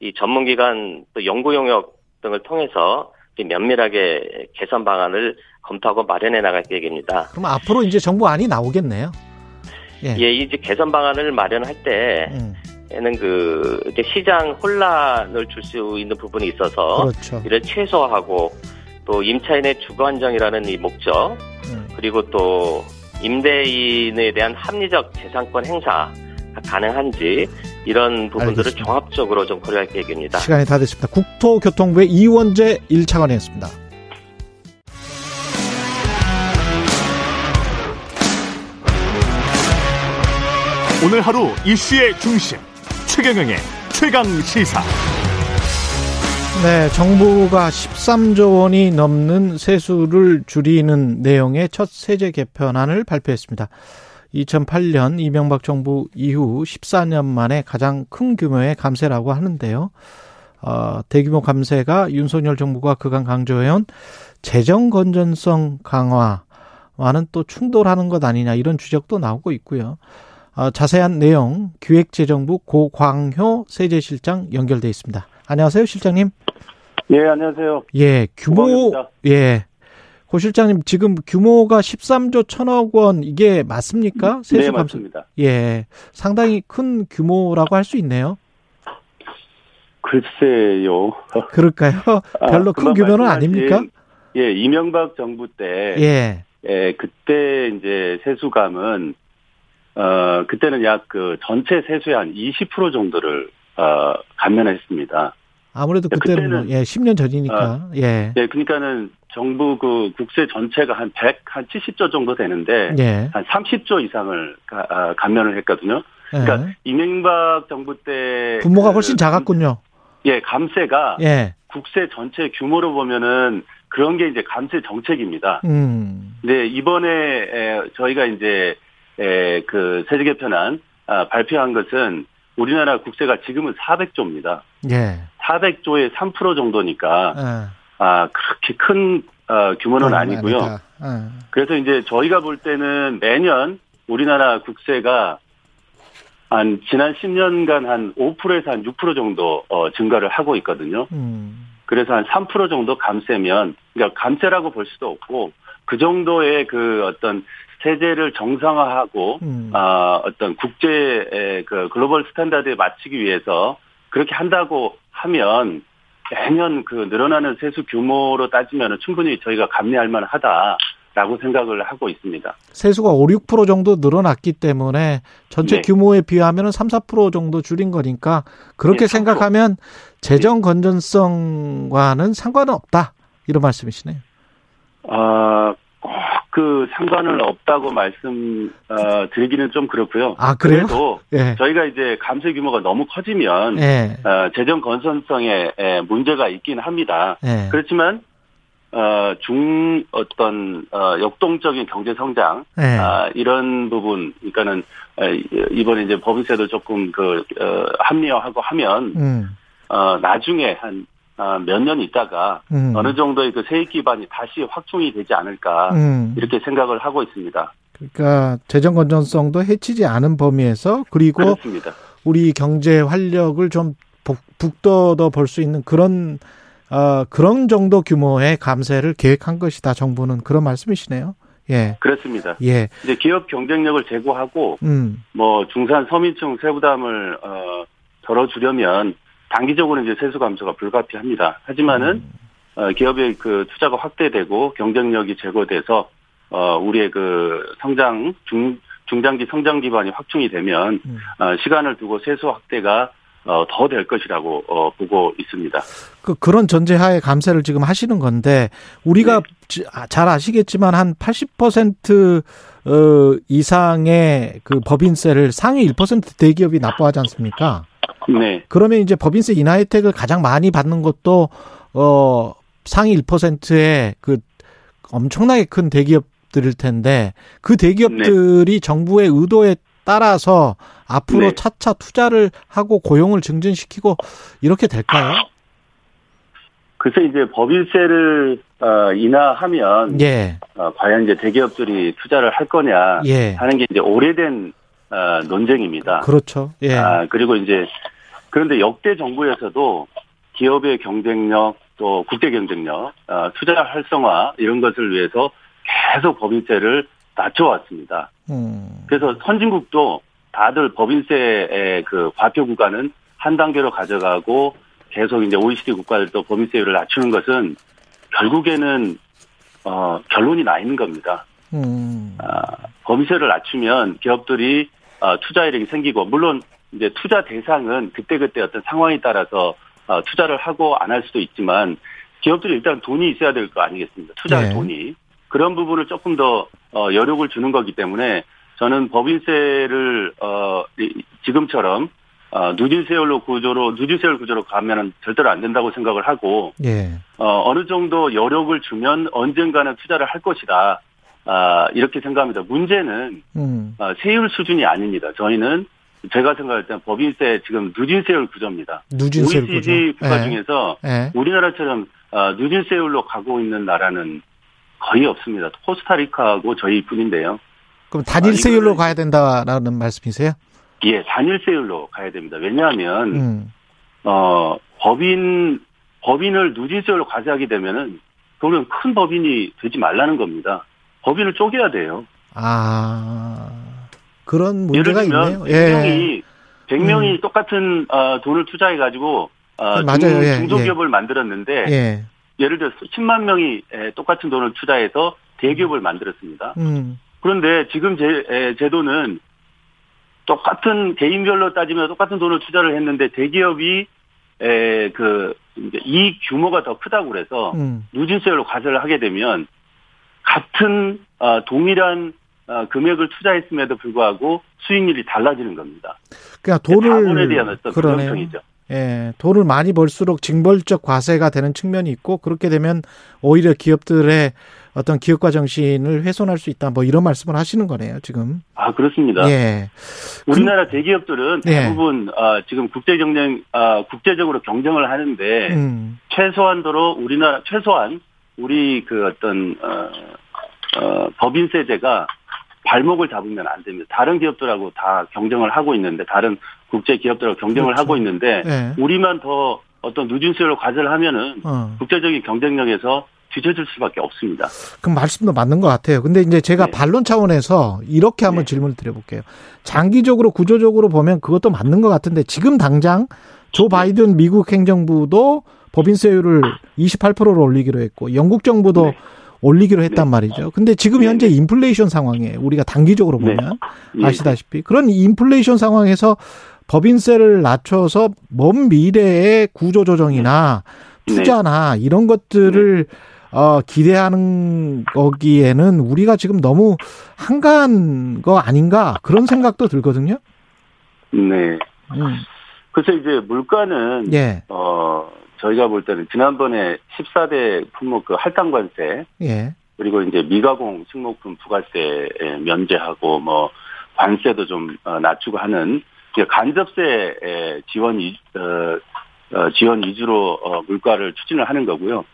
이 전문기관 또 연구 용역 등을 통해서 면밀하게 개선 방안을 검토하고 마련해 나갈 계획입니다. 그럼 앞으로 이제 정부안이 나오겠네요. 예, 예 이제 개선 방안을 마련할 때에는 그 이제 시장 혼란을 줄 수 있는 부분이 있어서 그렇죠. 이를 최소화하고 또 임차인의 주거 안정이라는 이 목적 그리고 또 임대인에 대한 합리적 재산권 행사. 가능한지 이런 부분들을 알겠습니다. 종합적으로 좀 고려할 계획입니다. 시간이 다 됐습니다. 국토교통부의 이원재 1차관이었습니다. 오늘 하루 이슈의 중심 최경영의 최강시사. 네, 정부가 13조 원이 넘는 세수를 줄이는 내용의 첫 세제 개편안을 발표했습니다. 2008년 이명박 정부 이후 14년 만에 가장 큰 규모의 감세라고 하는데요. 대규모 감세가 윤석열 정부가 그간 강조해온 재정 건전성 강화와는 또 충돌하는 것 아니냐 이런 지적도 나오고 있고요. 자세한 내용 기획재정부 고광효 세제실장 연결돼 있습니다. 안녕하세요, 실장님. 예, 안녕하세요. 예, 고광효입니다. 예. 고 실장님, 지금 규모가 13조 1천억 원, 이게 맞습니까? 세수 네, 감소. 맞습니다. 예. 상당히 큰 규모라고 할 수 있네요. 글쎄요. 그럴까요? 별로 큰 규모는 아닙니까? 예, 이명박 정부 때. 예. 예, 그때 이제 세수감은, 그때는 약 그 전체 세수의 한 20% 정도를, 감면했습니다. 아무래도 그때는 예, 10년 전이니까. 예. 예, 그러니까는 정부 그 국세 전체가 한 170조 정도 되는데 예. 한 30조 이상을 감면을 했거든요. 그러니까 예. 이명박 정부 때 규모가 훨씬 작았군요. 예, 감세가 예. 국세 전체 규모로 보면은 그런 게 이제 감세 정책입니다. 네, 이번에 저희가 이제 그 세제 개편안 발표한 것은 우리나라 국세가 지금은 400조입니다. 예. 400조의 3% 정도니까 그렇게 큰 규모는 아니고요. 그래서 이제 저희가 볼 때는 매년 우리나라 국세가 한 지난 10년간 한 5%에서 한 6% 정도 증가를 하고 있거든요. 그래서 한 3% 정도 감세면, 그러니까 감세라고 볼 수도 없고 그 정도의 그 어떤 세제를 정상화하고 어떤 국제 그 글로벌 스탠다드에 맞추기 위해서 그렇게 한다고 하면 매년 그 늘어나는 세수 규모로 따지면 충분히 저희가 감내할 만하다라고 생각을 하고 있습니다. 세수가 5, 6% 정도 늘어났기 때문에 전체 네. 규모에 비하면 3, 4% 정도 줄인 거니까 그렇게 네, 생각하면 재정 건전성과는 상관은 없다. 이런 말씀이시네요. 그 상관은 없다고 말씀드리기는 좀 그렇고요. 아, 그래요? 그래도 예. 저희가 이제 감세 규모가 너무 커지면 예. 재정 건전성에 문제가 있긴 합니다. 예. 그렇지만 역동적인 경제 성장 예. 이런 부분, 그러니까는 이번에 이제 법인세도 조금 그 합리화하고 하면 나중에 한 몇 년 있다가 어느 정도의 그 세액 기반이 다시 확충이 되지 않을까 이렇게 생각을 하고 있습니다. 그러니까 재정 건전성도 해치지 않은 범위에서 그리고 그렇습니다. 우리 경제 활력을 좀 북돋아 볼 수 있는 그런 그런 정도 규모의 감세를 계획한 것이다. 정부는 그런 말씀이시네요. 예, 그렇습니다. 예, 이제 기업 경쟁력을 제고하고 뭐 중산 서민층 세후 부담을 덜어주려면 단기적으로 이제 세수 감소가 불가피합니다. 하지만은 기업의 그 투자가 확대되고 경쟁력이 제고돼서 우리의 그 성장 중장기 성장 기반이 확충이 되면 시간을 두고 세수 확대가 더 될 것이라고 보고 있습니다. 그런 전제하에 감세를 지금 하시는 건데 우리가 네. 잘 아시겠지만 한 80% 이상의 그 법인세를 상위 1% 대기업이 납부하지 않습니까? 네. 그러면 이제 법인세 인하 혜택을 가장 많이 받는 것도 상위 1%의 그 엄청나게 큰 대기업들일 텐데 그 대기업들이 네. 정부의 의도에 따라서 앞으로 네. 차차 투자를 하고 고용을 증진시키고 이렇게 될까요? 글쎄 이제 법인세를 인하하면 예. 과연 이제 대기업들이 투자를 할 거냐 예. 하는 게 이제 오래된 논쟁입니다. 그렇죠. 예. 그리고 이제 그런데 역대 정부에서도 기업의 경쟁력 또 국제 경쟁력, 투자 활성화 이런 것을 위해서 계속 법인세를 낮춰왔습니다. 그래서 선진국도 다들 법인세의 그 과표 구간은 한 단계로 가져가고 계속 이제 OECD 국가들도 법인세율을 낮추는 것은 결국에는 결론이 나 있는 겁니다. 법인세를 낮추면 기업들이 투자 이력이 생기고 물론 이제 투자 대상은 그때그때 어떤 상황에 따라서 투자를 하고 안 할 수도 있지만 기업들이 일단 돈이 있어야 될 거 아니겠습니까? 투자의 네. 돈이. 그런 부분을 조금 더 여력을 주는 거기 때문에 저는 법인세를 지금처럼 누진세율 구조로 가면은 절대로 안 된다고 생각을 하고 네. 어느 정도 여력을 주면 언젠가는 투자를 할 것이다. 이렇게 생각합니다. 문제는 세율 수준이 아닙니다. 저희는 제가 생각할 때는 법인세 지금 누진세율 구조입니다. 누진세율 OECD 구조. 국가 네. 중에서 네. 우리나라처럼 누진세율로 가고 있는 나라는 거의 없습니다. 코스타리카하고 저희뿐인데요. 그럼 단일세율로 가야 된다라는 말씀이세요? 예, 단일세율로 가야 됩니다. 왜냐하면 법인 법인을 누진세율로 과세하게 되면은 그러면 큰 법인이 되지 말라는 겁니다. 법인을 쪼개야 돼요. 아, 그런 문제가 있네요. 예를 들면 100명이 똑같은 돈을 투자해 가지고 중소기업을 만들었는데 예를 들어서 10만 명이 똑같은 돈을 투자해서 대기업을 만들었습니다. 그런데 지금 제도는 똑같은 개인별로 따지면 똑같은 돈을 투자를 했는데 대기업이 이익 규모가 더 크다고 그래서 누진세율로 과세를 하게 되면 같은 동일한 금액을 투자했음에도 불구하고 수익률이 달라지는 겁니다. 그러니까 돈을 대한 어떤 불공정이죠. 예, 돈을 많이 벌수록 징벌적 과세가 되는 측면이 있고 그렇게 되면 오히려 기업들의 어떤 기업가 정신을 훼손할 수 있다. 뭐 이런 말씀을 하시는 거네요, 지금. 아, 그렇습니다. 예. 우리나라 대기업들은 대부분 지금 국제적으로 경쟁을 하는데 최소한도로 우리 그 어떤 법인세제가 발목을 잡으면 안 됩니다. 다른 기업들하고 다 경쟁을 하고 있는데 다른 국제 기업들하고 경쟁을 하고 있는데 우리만 더 어떤 누진세율로 과세를 하면은 국제적인 경쟁력에서 뒤처질 수밖에 없습니다. 그럼 말씀도 맞는 것 같아요. 근데 이제 제가 반론 차원에서 이렇게 한번 질문을 드려볼게요. 장기적으로 구조적으로 보면 그것도 맞는 것 같은데 지금 당장 조 바이든 미국 행정부도 법인세율을 28%로 올리기로 했고 영국 정부도 올리기로 했단 말이죠. 근데 지금 현재 인플레이션 상황에 우리가 단기적으로 보면 아시다시피 그런 인플레이션 상황에서 법인세를 낮춰서 먼 미래의 구조조정이나 투자나 이런 것들을 기대하는 거기에는 우리가 지금 너무 한가한 거 아닌가 그런 생각도 들거든요. 네. 그래서 이제 물가는 저희가 볼 때는 지난번에 14대 품목 그 할당 관세 그리고 이제 미가공 식목품 부가세 면제하고 뭐 관세도 좀 낮추고 하는 간접세 지원 위주로 물가를 추진을 하는 거고요.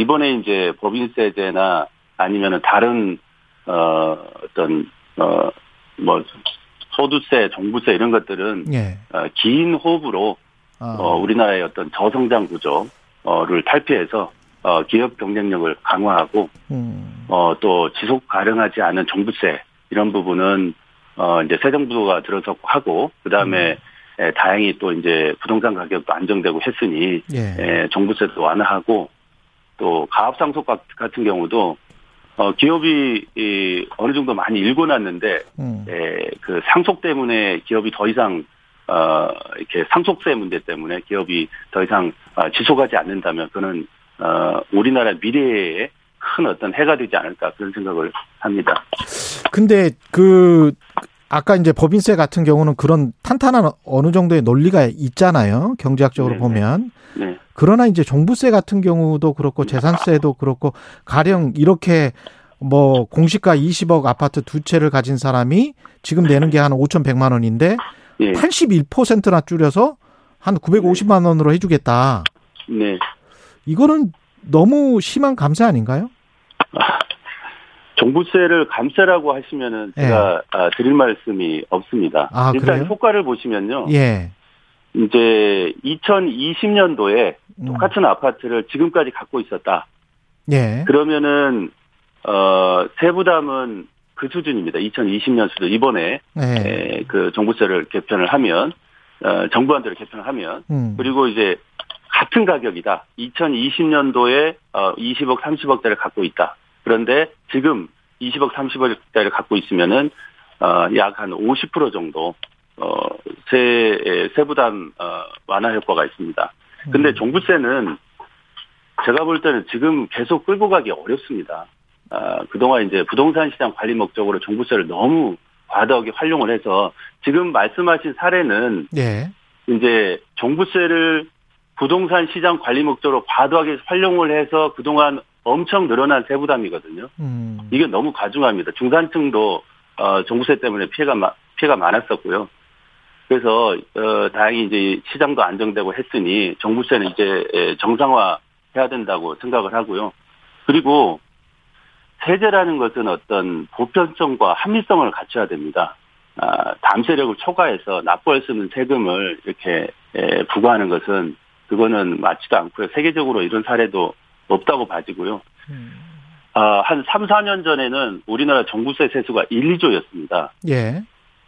이번에 이제 법인세제나 아니면은 다른 어떤 뭐 소득세, 종부세 이런 것들은 긴 호흡으로 우리나라의 어떤 저성장 구조를 탈피해서 기업 경쟁력을 강화하고 또 지속 가능하지 않은 종부세 이런 부분은 이제 새 정부가 들어서 하고 그다음에 다행히 또 이제 부동산 가격도 안정되고 했으니 종부세도 완화하고 또 가압상속 같은 경우도 기업이 어느 정도 많이 일궈 놨는데 그 상속 때문에 기업이 더 이상 이렇게 상속세 문제 때문에 기업이 더 이상 지속하지 않는다면 그는 우리나라 미래에 큰 어떤 해가 되지 않을까 그런 생각을 합니다. 근데 그 아까 이제 법인세 같은 경우는 그런 탄탄한 어느 정도의 논리가 있잖아요. 경제학적으로 보면. 네. 그러나 이제 종부세 같은 경우도 그렇고 재산세도 그렇고 가령 이렇게 뭐 공시가 20억 아파트 두 채를 가진 사람이 지금 내는 게 한 5,100만 원인데 81%나 줄여서 한 950만 원으로 해주겠다. 네. 이거는 너무 심한 감세 아닌가요? 종부세를 감세라고 하시면은 제가 드릴 말씀이 없습니다. 아, 일단 그래요? 효과를 보시면요. 이제 2020년도에 똑같은 아파트를 지금까지 갖고 있었다. 그러면은 세부담은 그 수준입니다. 2020년 수준 이번에 그 종부세를 개편을 하면 정부안대로 개편을 하면 그리고 이제 같은 가격이다. 2020년도에 20억 30억대를 갖고 있다. 그런데 지금 20억 30억대를 갖고 있으면은 약 한 50% 정도 세부담 완화 효과가 있습니다. 근데 종부세는 제가 볼 때는 지금 계속 끌고 가기 어렵습니다. 그동안 이제 부동산 시장 관리 목적으로 종부세를 너무 과도하게 활용을 해서 지금 말씀하신 사례는 이제 종부세를 부동산 시장 관리 목적으로 과도하게 활용을 해서 그동안 엄청 늘어난 세부담이거든요. 이게 너무 과중합니다. 중산층도 종부세 때문에 피해가 많았었고요. 그래서 다행히 이제 시장도 안정되고 했으니 종부세는 이제 정상화해야 된다고 생각을 하고요. 그리고 세제라는 것은 어떤 보편성과 합리성을 갖춰야 됩니다. 담세력을 초과해서 납부할 수 있는 세금을 이렇게 부과하는 것은 그거는 맞지도 않고요. 세계적으로 이런 사례도 없다고 봐지고요. 한 3, 4년 전에는 우리나라 종부세 세수가 1, 2조였습니다. 예.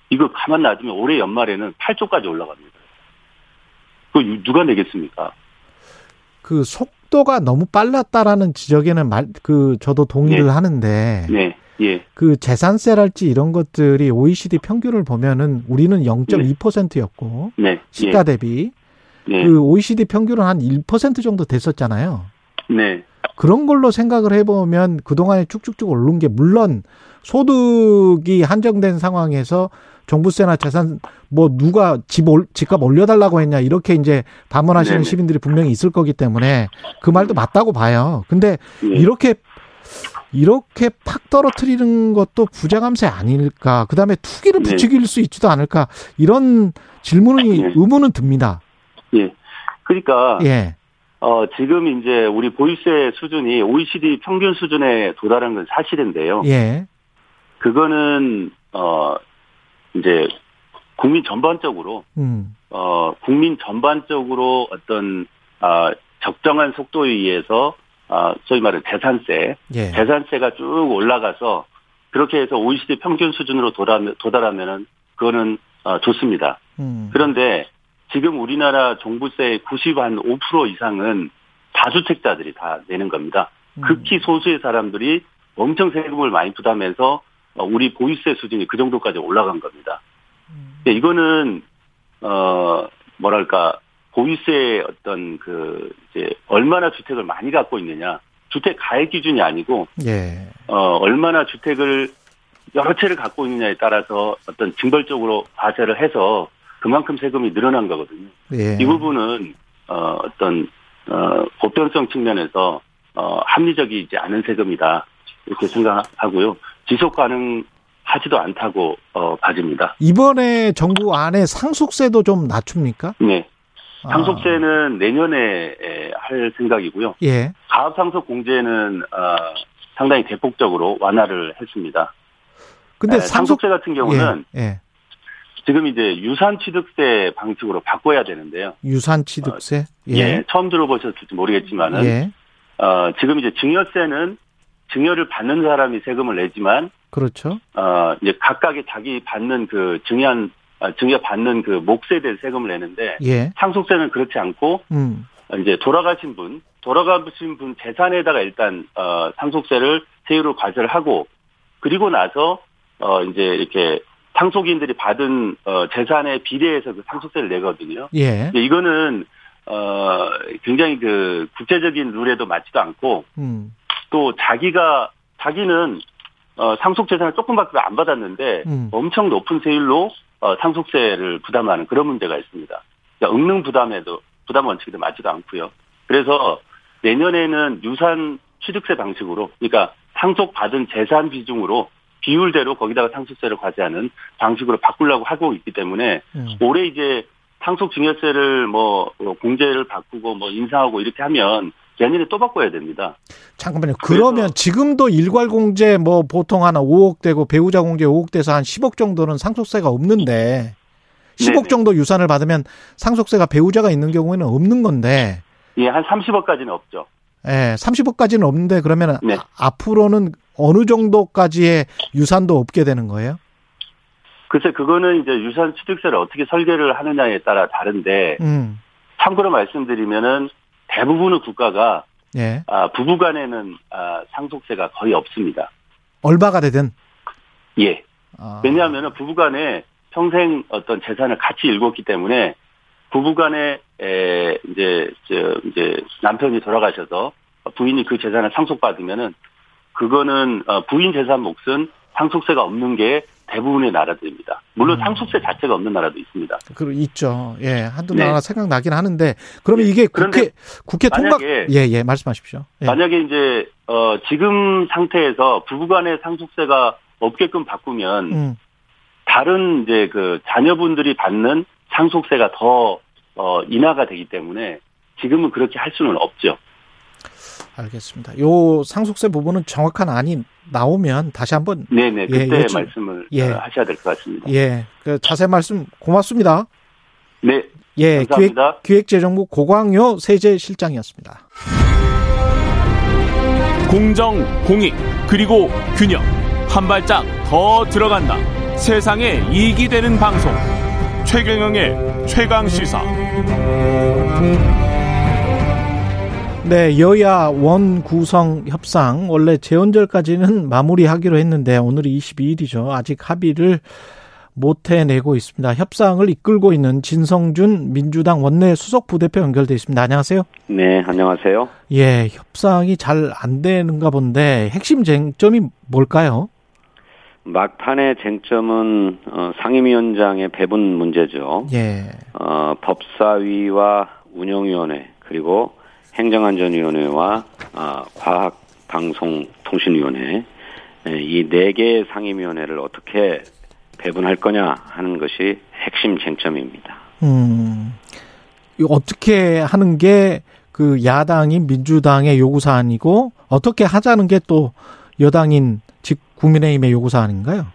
이거 가만 놔두면 올해 연말에는 8조까지 올라갑니다. 그거 누가 내겠습니까? 그 속도가 너무 빨랐다라는 지적에는 저도 동의를 하는데. 네. 예. 그 재산세랄지 이런 것들이 OECD 평균을 보면은 우리는 0.2%였고. 네. 시가 대비. 네. 그 OECD 평균은 한 1% 정도 됐었잖아요. 네. 그런 걸로 생각을 해보면 그동안에 쭉쭉쭉 오른 게 물론 소득이 한정된 상황에서 종부세나 재산 뭐 누가 집값 올려달라고 했냐 이렇게 이제 반문하시는 네네. 시민들이 분명히 있을 거기 때문에 그 말도 맞다고 봐요. 근데 네. 이렇게 팍 떨어뜨리는 것도 부자감세 아닐까. 그다음에 투기를 부추길 수 있지도 않을까. 이런 질문이 의문은 듭니다. 예. 그러니까 지금 이제 우리 보유세 수준이 OECD 평균 수준에 도달한 건 사실인데요. 예. 그거는 이제 국민 전반적으로 어떤 적정한 속도에 의해서 소위 말하는 재산세, 재산세가 쭉 올라가서 그렇게 해서 OECD 평균 수준으로 도달하면은 그거는 좋습니다. 그런데 지금 우리나라 종부세의 95% 이상은 다주택자들이 다 내는 겁니다. 극히 소수의 사람들이 엄청 세금을 많이 부담해서 우리 보유세 수준이 그 정도까지 올라간 겁니다. 이거는 보유세의 어떤 얼마나 주택을 많이 갖고 있느냐, 주택 가액 기준이 아니고 얼마나 주택을 여러 채를 갖고 있느냐에 따라서 어떤 징벌적으로 과세를 해서. 그만큼 세금이 늘어난 거거든요. 예. 이 부분은 보편성 측면에서 합리적이지 않은 세금이다 이렇게 생각하고요. 지속 가능하지도 않다고 봐집니다. 이번에 정부 안에 상속세도 좀 낮춥니까? 네. 상속세는 내년에 할 생각이고요. 예. 가압상속공제는 상당히 대폭적으로 완화를 했습니다. 근데 상속세 같은 경우는 지금 이제 유산취득세 방식으로 바꿔야 되는데요. 유산취득세? 처음 들어보셨을지 모르겠지만은, 지금 이제 증여세는 증여를 받는 사람이 세금을 내지만, 그렇죠. 이제 각각의 자기 받는 증여 받는 그 몫에 대해 세금을 내는데, 상속세는 그렇지 않고, 이제 돌아가신 분 재산에다가 일단, 상속세를 세율로 과세를 하고, 그리고 나서, 이제 이렇게, 상속인들이 받은 재산에 비례해서 그 상속세를 내거든요. 예. 이거는 굉장히 그 국제적인 룰에도 맞지도 않고 또 자기는 상속 재산을 조금밖에 안 받았는데 엄청 높은 세율로 상속세를 부담하는 그런 문제가 있습니다. 그러니까 은능 부담 원칙에도 맞지도 않고요. 그래서 내년에는 유산 취득세 방식으로 그러니까 상속 받은 재산 비중으로 비율대로 거기다가 상속세를 과세하는 방식으로 바꾸려고 하고 있기 때문에 올해 이제 상속증여세를 공제를 바꾸고 인상하고 이렇게 하면 내년에 또 바꿔야 됩니다. 잠깐만요. 그러면 지금도 일괄공제 보통 한 5억 되고 배우자 공제 5억 돼서 한 10억 정도는 상속세가 없는데 10억 네네. 정도 유산을 받으면 상속세가 배우자가 있는 경우에는 없는 건데. 예, 한 30억까지는 없죠. 예, 30억까지는 없는데 그러면 네. 앞으로는 어느 정도까지의 유산도 없게 되는 거예요? 글쎄 그거는 이제 유산 취득세를 어떻게 설계를 하느냐에 따라 다른데 참고로 말씀드리면은 대부분의 국가가 부부간에는 상속세가 거의 없습니다. 얼마가 되든? 예. 왜냐하면은 부부간에 평생 어떤 재산을 같이 일궜기 때문에 부부간에 이제 남편이 돌아가셔서 부인이 그 재산을 상속받으면은. 그거는 부인 재산 몫은 상속세가 없는 게 대부분의 나라들입니다. 물론 상속세 자체가 없는 나라도 있습니다. 있죠. 예, 한두 나라 생각나긴 하는데 그러면 이게 국회 통과 예예 말씀하십시오. 예. 만약에 이제 지금 상태에서 부부간의 상속세가 없게끔 바꾸면 다른 이제 그 자녀분들이 받는 상속세가 더 인하가 되기 때문에 지금은 그렇게 할 수는 없죠. 알겠습니다. 요 상속세 부분은 정확한 안이 나오면 다시 한번 네네 그때 말씀을 하셔야 될 것 같습니다. 예, 그 자세 말씀 고맙습니다. 네. 예, 감사합니다. 기획재정부 고광효 세제실장이었습니다. 공정, 공익, 그리고 균형. 한 발짝 더 들어간다. 세상에 이익이 되는 방송. 최경영의 최강시사. 네, 여야 원구성 협상 원래 재헌절까지는 마무리하기로 했는데 오늘이 22일이죠. 아직 합의를 못 해내고 있습니다. 협상을 이끌고 있는 진성준 민주당 원내 수석부대표 연결돼 있습니다. 안녕하세요. 네, 안녕하세요. 예, 협상이 잘 안 되는가 본데 핵심 쟁점이 뭘까요? 막판의 쟁점은 상임위원장의 배분 문제죠. 예. 법사위와 운영위원회 그리고 행정안전위원회와 과학방송통신위원회 이 네 개의 상임위원회를 어떻게 배분할 거냐 하는 것이 핵심 쟁점입니다. 어떻게 하는 게 그 야당인 민주당의 요구사안이고 어떻게 하자는 게 또 여당인 즉 국민의힘의 요구사안인가요?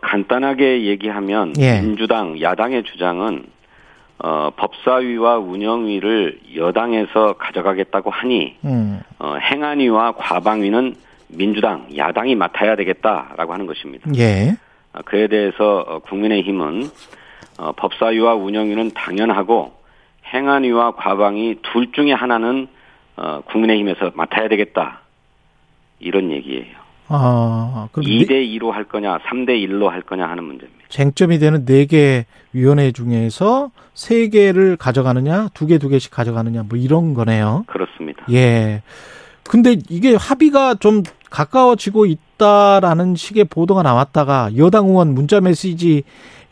간단하게 얘기하면 예. 민주당 야당의 주장은 법사위와 운영위를 여당에서 가져가겠다고 하니 행안위와 과방위는 민주당 야당이 맡아야 되겠다라고 하는 것입니다. 예. 그에 대해서 국민의힘은 법사위와 운영위는 당연하고 행안위와 과방위 둘 중에 하나는 국민의힘에서 맡아야 되겠다. 이런 얘기예요. 아, 그럼 2대2로 할 거냐 3대1로 할 거냐 하는 문제입니다. 쟁점이 되는 4개 위원회 중에서 3개를 가져가느냐 2개씩 가져가느냐 뭐 이런 거네요. 그렇습니다. 예. 근데 이게 합의가 좀 가까워지고 있다라는 식의 보도가 나왔다가 여당 의원 문자 메시지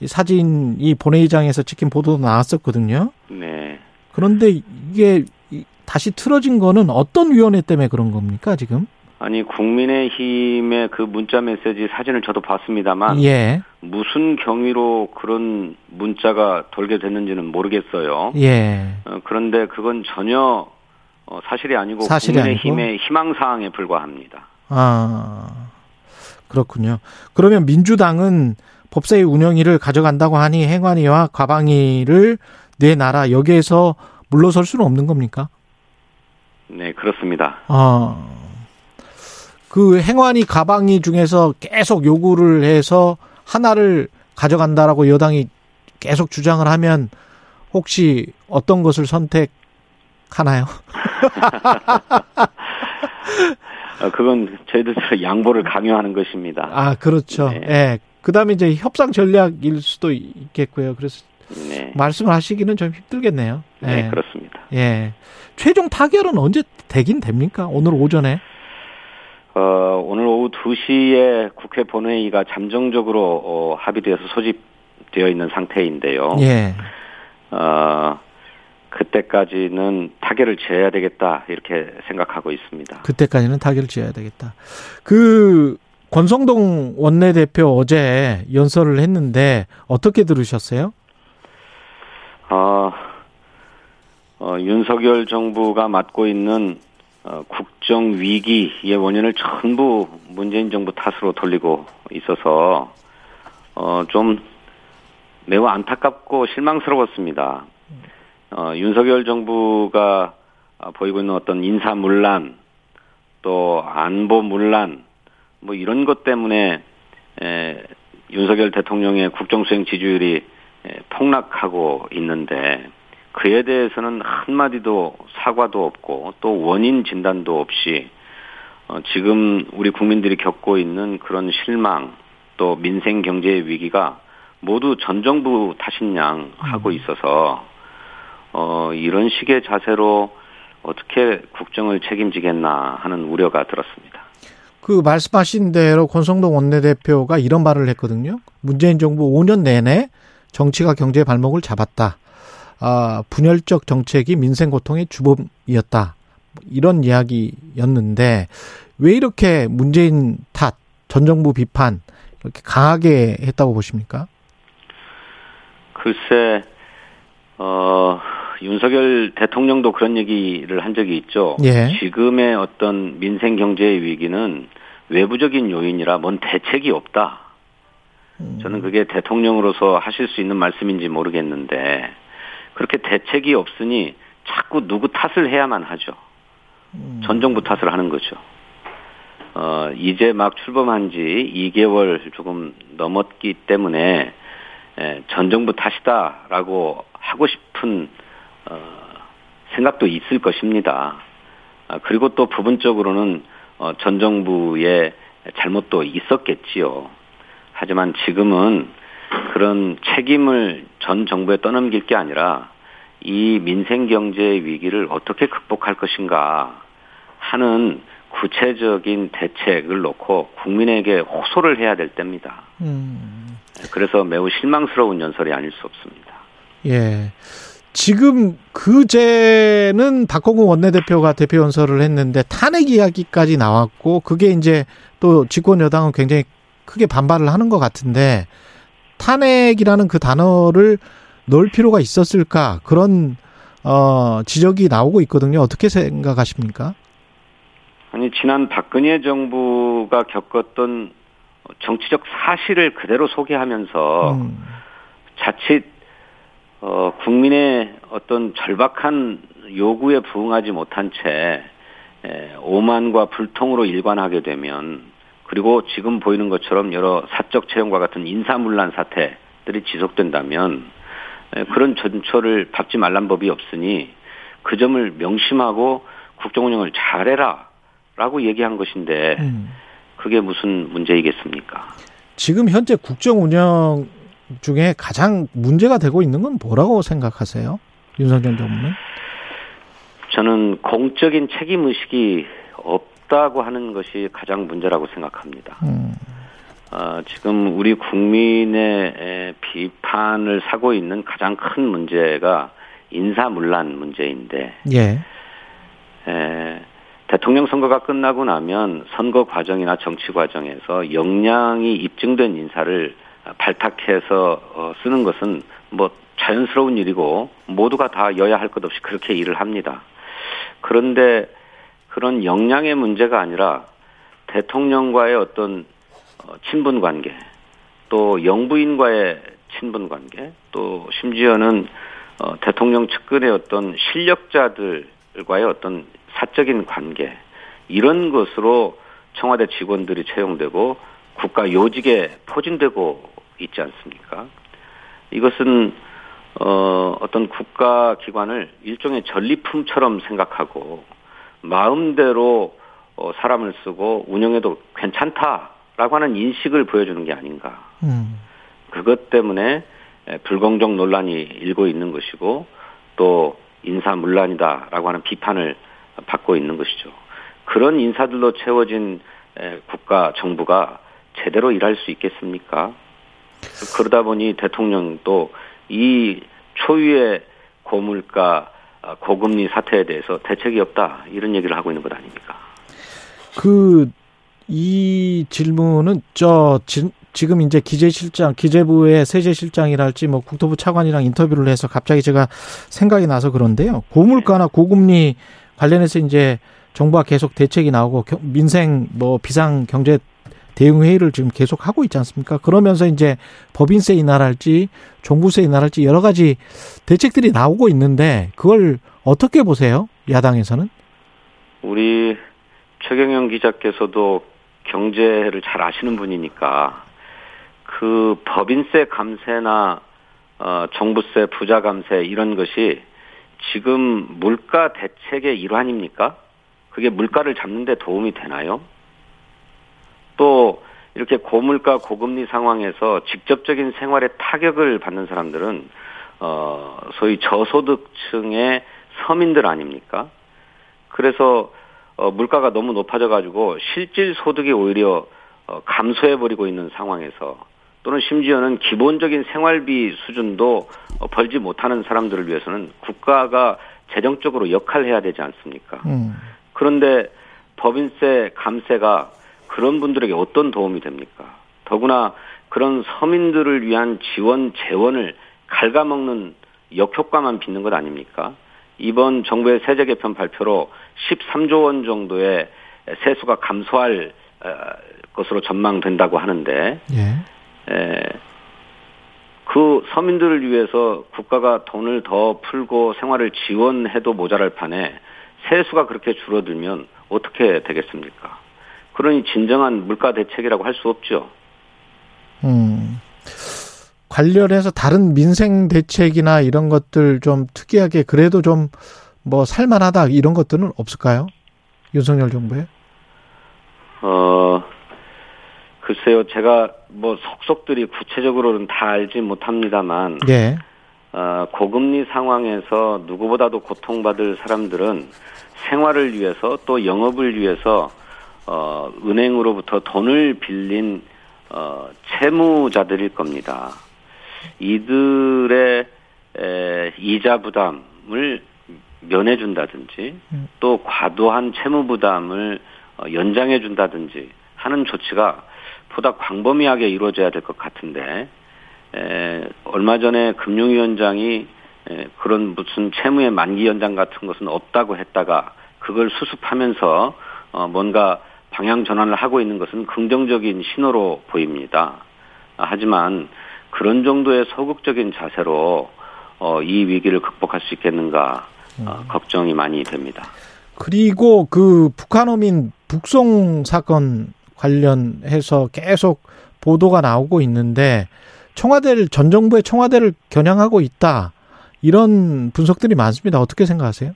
사진이 본회의장에서 찍힌 보도도 나왔었거든요. 네. 그런데 이게 다시 틀어진 거는 어떤 위원회 때문에 그런 겁니까 지금? 아니 국민의힘의 그 문자 메시지 사진을 저도 봤습니다만 예. 무슨 경위로 그런 문자가 돌게 됐는지는 모르겠어요. 예. 그런데 그건 전혀 사실이 아니고 국민의힘의 아니고? 희망사항에 불과합니다. 아 그렇군요. 그러면 민주당은 법사위 운영위를 가져간다고 하니 행안위와 과방위를 내놔라 여기에서 물러설 수는 없는 겁니까? 네 그렇습니다. 그 행안위 과방위 중에서 계속 요구를 해서 하나를 가져간다라고 여당이 계속 주장을 하면 혹시 어떤 것을 선택하나요? 그건 저희들 양보를 강요하는 것입니다. 아, 그렇죠. 네. 예. 그 다음에 이제 협상 전략일 수도 있겠고요. 그래서 네. 말씀을 하시기는 좀 힘들겠네요. 네, 예. 그렇습니다. 예. 최종 타결은 언제 되긴 됩니까? 오늘 오전에? 오늘 오후 2시에 국회 본회의가 잠정적으로 합의돼서 소집되어 있는 상태인데요. 예. 그때까지는 타결을 지어야 되겠다 이렇게 생각하고 있습니다. 그때까지는 타결을 지어야 되겠다. 그 권성동 원내대표 어제 연설을 했는데 어떻게 들으셨어요? 윤석열 정부가 맡고 있는 국정 위기의 원인을 전부 문재인 정부 탓으로 돌리고 있어서 좀 매우 안타깝고 실망스러웠습니다. 윤석열 정부가 보이고 있는 어떤 인사 문란 또 안보 문란 뭐 이런 것 때문에 윤석열 대통령의 국정수행 지지율이 폭락하고 있는데 그에 대해서는 한마디도 사과도 없고 또 원인 진단도 없이 지금 우리 국민들이 겪고 있는 그런 실망 또 민생 경제의 위기가 모두 전 정부 탓인 양 하고 있어서 이런 식의 자세로 어떻게 국정을 책임지겠나 하는 우려가 들었습니다. 그 말씀하신 대로 권성동 원내대표가 이런 말을 했거든요. 문재인 정부 5년 내내 정치가 경제의 발목을 잡았다. 분열적 정책이 민생 고통의 주범이었다. 이런 이야기였는데 왜 이렇게 문재인 탓, 전 정부 비판 이렇게 강하게 했다고 보십니까? 글쎄, 윤석열 대통령도 그런 얘기를 한 적이 있죠. 예. 지금의 어떤 민생 경제의 위기는 외부적인 요인이라 뭔 대책이 없다. 저는 그게 대통령으로서 하실 수 있는 말씀인지 모르겠는데 그렇게 대책이 없으니 자꾸 누구 탓을 해야만 하죠. 전 정부 탓을 하는 거죠. 이제 막 출범한 지 2개월 조금 넘었기 때문에 전 정부 탓이다라고 하고 싶은 생각도 있을 것입니다. 그리고 또 부분적으로는 전 정부의 잘못도 있었겠지요. 하지만 지금은 그런 책임을 전 정부에 떠넘길 게 아니라 이 민생경제의 위기를 어떻게 극복할 것인가 하는 구체적인 대책을 놓고 국민에게 호소를 해야 될 때입니다. 그래서 매우 실망스러운 연설이 아닐 수 없습니다. 예. 지금 그제는 박홍근 원내대표가 대표 연설을 했는데 탄핵 이야기까지 나왔고 그게 이제 또 집권 여당은 굉장히 크게 반발을 하는 것 같은데 탄핵이라는 그 단어를 넣을 필요가 있었을까 그런 지적이 나오고 있거든요. 어떻게 생각하십니까? 아니 지난 박근혜 정부가 겪었던 정치적 사실을 그대로 소개하면서 자칫 국민의 어떤 절박한 요구에 부응하지 못한 채 오만과 불통으로 일관하게 되면 그리고 지금 보이는 것처럼 여러 사적 채용과 같은 인사문란 사태들이 지속된다면 그런 전철을 밟지 말란 법이 없으니 그 점을 명심하고 국정운영을 잘해라 라고 얘기한 것인데 그게 무슨 문제이겠습니까? 지금 현재 국정운영 중에 가장 문제가 되고 있는 건 뭐라고 생각하세요? 윤석열 정부는? 저는 공적인 책임의식이 없다고 하는 것이 가장 문제라고 생각합니다. 지금 우리 국민의 비판을 사고 있는 가장 큰 문제가 인사문란 문제인데 예. 대통령 선거가 끝나고 나면 선거 과정이나 정치 과정에서 역량이 입증된 인사를 발탁해서 쓰는 것은 뭐 자연스러운 일이고 모두가 다 여야 할 것 없이 그렇게 일을 합니다. 그런데 그런 역량의 문제가 아니라 대통령과의 어떤 친분관계 또 영부인과의 친분관계 또 심지어는 대통령 측근의 어떤 실력자들과의 어떤 사적인 관계 이런 것으로 청와대 직원들이 채용되고 국가 요직에 포진되고 있지 않습니까? 이것은 어떤 국가 기관을 일종의 전리품처럼 생각하고 마음대로 사람을 쓰고 운영해도 괜찮다라고 하는 인식을 보여주는 게 아닌가. 그것 때문에 불공정 논란이 일고 있는 것이고 또 인사문란이다라고 하는 비판을 받고 있는 것이죠. 그런 인사들로 채워진 국가 정부가 제대로 일할 수 있겠습니까? 그러다 보니 대통령도 이 초유의 고물가 고금리 사태에 대해서 대책이 없다 이런 얘기를 하고 있는 것 아닙니까? 이 질문은 지금 이제 기재실장, 기재부의 세제실장이랄지 뭐 국토부 차관이랑 인터뷰를 해서 갑자기 제가 생각이 나서 그런데요. 고물가나 고금리 관련해서 이제 정부가 계속 대책이 나오고 민생 뭐 비상 경제 대응 회의를 지금 계속 하고 있지 않습니까? 그러면서 이제 법인세 인하랄지 종부세 인하랄지 여러 가지 대책들이 나오고 있는데 그걸 어떻게 보세요? 야당에서는? 우리 최경영 기자께서도 경제를 잘 아시는 분이니까 그 법인세 감세나 종부세 부자 감세 이런 것이 지금 물가 대책의 일환입니까? 그게 물가를 잡는 데 도움이 되나요? 또 이렇게 고물가 고금리 상황에서 직접적인 생활에 타격을 받는 사람들은 소위 저소득층의 서민들 아닙니까? 그래서 물가가 너무 높아져가지고 실질 소득이 오히려 감소해버리고 있는 상황에서 또는 심지어는 기본적인 생활비 수준도 벌지 못하는 사람들을 위해서는 국가가 재정적으로 역할해야 되지 않습니까? 그런데 법인세 감세가 그런 분들에게 어떤 도움이 됩니까? 더구나 그런 서민들을 위한 지원, 재원을 갉아먹는 역효과만 빚는 것 아닙니까? 이번 정부의 세제 개편 발표로 13조 원 정도의 세수가 감소할 것으로 전망된다고 하는데 그 서민들을 위해서 국가가 돈을 더 풀고 생활을 지원해도 모자랄 판에 세수가 그렇게 줄어들면 어떻게 되겠습니까? 그러니 진정한 물가 대책이라고 할 수 없죠. 관련해서 다른 민생 대책이나 이런 것들 좀 특이하게 그래도 좀 뭐 살만하다 이런 것들은 없을까요? 윤석열 정부에? 글쎄요, 제가 뭐 속속들이 구체적으로는 다 알지 못합니다만, 네. 고금리 상황에서 누구보다도 고통받을 사람들은 생활을 위해서 또 영업을 위해서 은행으로부터 돈을 빌린 채무자들일 겁니다. 이들의 이자 부담을 면해준다든지 또 과도한 채무 부담을 연장해준다든지 하는 조치가 보다 광범위하게 이루어져야 될 것 같은데, 얼마 전에 금융위원장이 그런 무슨 채무의 만기 연장 같은 것은 없다고 했다가 그걸 수습하면서 뭔가 방향 전환을 하고 있는 것은 긍정적인 신호로 보입니다. 하지만 그런 정도의 소극적인 자세로 이 위기를 극복할 수 있겠는가 걱정이 많이 됩니다. 그리고 그 북한 어민 북송 사건 관련해서 계속 보도가 나오고 있는데 청와대를 전 정부의 청와대를 겨냥하고 있다. 이런 분석들이 많습니다. 어떻게 생각하세요?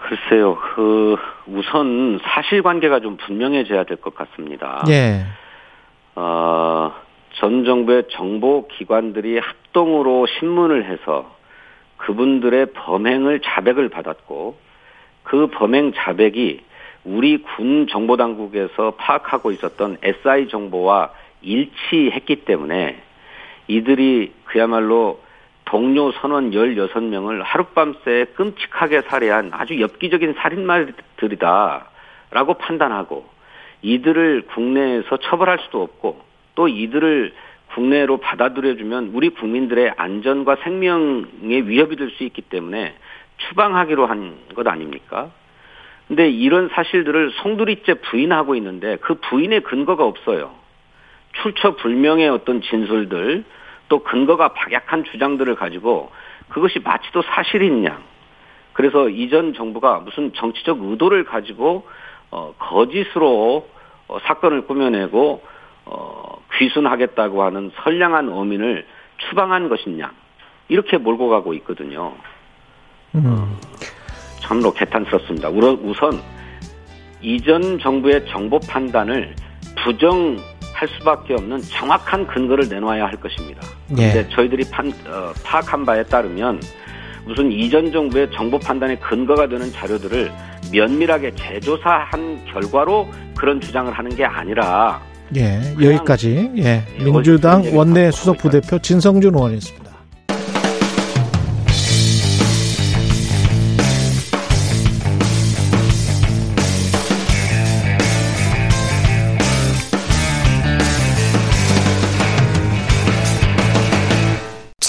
글쎄요. 우선 사실관계가 좀 분명해져야 될 것 같습니다. 예. 전 정부의 정보기관들이 합동으로 신문을 해서 그분들의 범행을 자백을 받았고 그 범행 자백이 우리 군 정보당국에서 파악하고 있었던 SI 정보와 일치했기 때문에 이들이 그야말로 동료 선원 16명을 하룻밤새 끔찍하게 살해한 아주 엽기적인 살인마들이다라고 판단하고 이들을 국내에서 처벌할 수도 없고 또 이들을 국내로 받아들여주면 우리 국민들의 안전과 생명에 위협이 될 수 있기 때문에 추방하기로 한 것 아닙니까? 근데 이런 사실들을 송두리째 부인하고 있는데 그 부인의 근거가 없어요. 출처 불명의 어떤 진술들 또 근거가 박약한 주장들을 가지고 그것이 마치 또 사실인 양. 그래서 이전 정부가 무슨 정치적 의도를 가지고 거짓으로 사건을 꾸며내고 귀순하겠다고 하는 선량한 어민을 추방한 것이냐 이렇게 몰고 가고 있거든요. 참으로 개탄스럽습니다. 우선 이전 정부의 정보 판단을 부정할 수밖에 없는 정확한 근거를 내놔야 할 것입니다. 그런데 예. 저희들이 파악한 바에 따르면 무슨 이전 정부의 정보 판단의 근거가 되는 자료들을 면밀하게 재조사한 결과로 그런 주장을 하는 게 아니라 예, 여기까지. 예. 민주당 원내 수석부대표 진성준 의원이었습니다.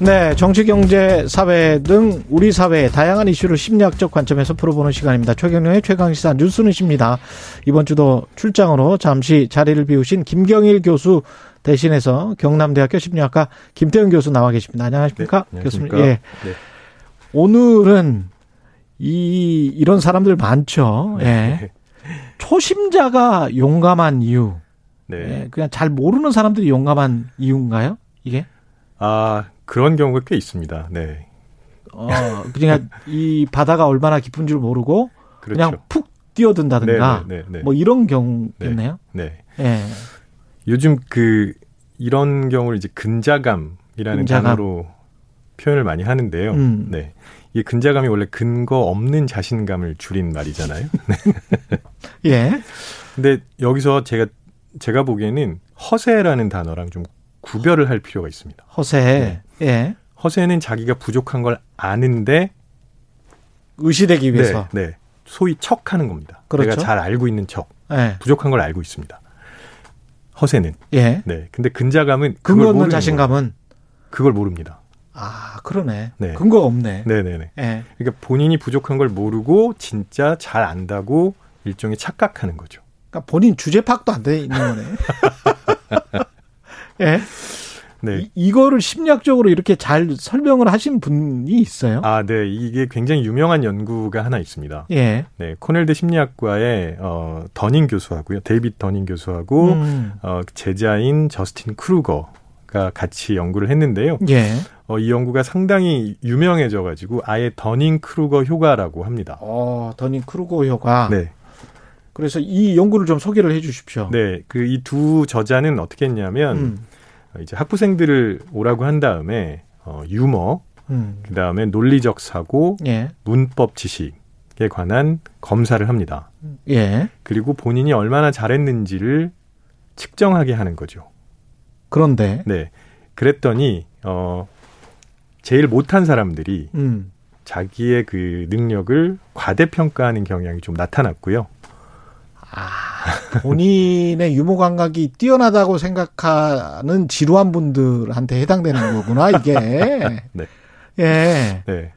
네, 정치, 경제, 사회 등 우리 사회의 다양한 이슈를 심리학적 관점에서 풀어보는 시간입니다. 최경영의 최강시사 뉴스는 십니다. 이번 주도 출장으로 잠시 자리를 비우신 김경일 교수 대신해서 경남대학교 심리학과 김태훈 교수 나와 계십니다. 안녕하십니까? 네, 교수님. 예. 네. 오늘은 이런 사람들 많죠. 네. 예. 초심자가 용감한 이유. 네. 예. 그냥 잘 모르는 사람들이 용감한 이유인가요? 이게? 그런 경우가 꽤 있습니다. 네. 그러니까 이 바다가 얼마나 깊은 줄 모르고 그렇죠. 그냥 푹 뛰어든다든가 네네네. 뭐 이런 경우겠네요. 네. 네. 네. 요즘 이런 경우를 이제 근자감이라는 단어로 표현을 많이 하는데요. 네. 이 근자감이 원래 근거 없는 자신감을 줄인 말이잖아요. 예. 근데 여기서 제가 보기에는 허세라는 단어랑 좀 구별을 할 필요가 있습니다. 허세. 네. 예. 허세는 자기가 부족한 걸 아는데 의시되기 위해서. 네. 소위 척하는 겁니다. 그렇죠. 내가 잘 알고 있는 척. 네. 부족한 걸 알고 있습니다. 허세는. 예. 네. 근데 근자감은 근거 없는 자신감은 거예요. 그걸 모릅니다. 아, 그러네. 네. 근거 없네. 네네네. 예. 그러니까 본인이 부족한 걸 모르고 진짜 잘 안다고 일종의 착각하는 거죠. 그러니까 본인 주제 파악도 안 돼 있는 거네. 예. 네. 이거를 심리학적으로 이렇게 잘 설명을 하신 분이 있어요? 아, 네. 이게 굉장히 유명한 연구가 하나 있습니다. 예. 네. 코넬대 심리학과의 더닝 교수하고요. 데이빗 더닝 교수하고 제자인 저스틴 크루거가 같이 연구를 했는데요. 예. 이 연구가 상당히 유명해져 가지고 아예 더닝 크루거 효과라고 합니다. 더닝 크루거 효과. 네. 그래서 이 연구를 좀 소개를 해 주십시오. 네. 그 이 두 저자는 어떻게 했냐면 이제 학부생들을 오라고 한 다음에 유머, 그다음에 논리적 사고, 예. 문법 지식에 관한 검사를 합니다. 예. 그리고 본인이 얼마나 잘했는지를 측정하게 하는 거죠. 그런데 네. 그랬더니 제일 못한 사람들이 자기의 그 능력을 과대평가하는 경향이 좀 나타났고요. 아, 본인의 유머 감각이 뛰어나다고 생각하는 지루한 분들한테 해당되는 거구나, 이게. 네. 예. 네.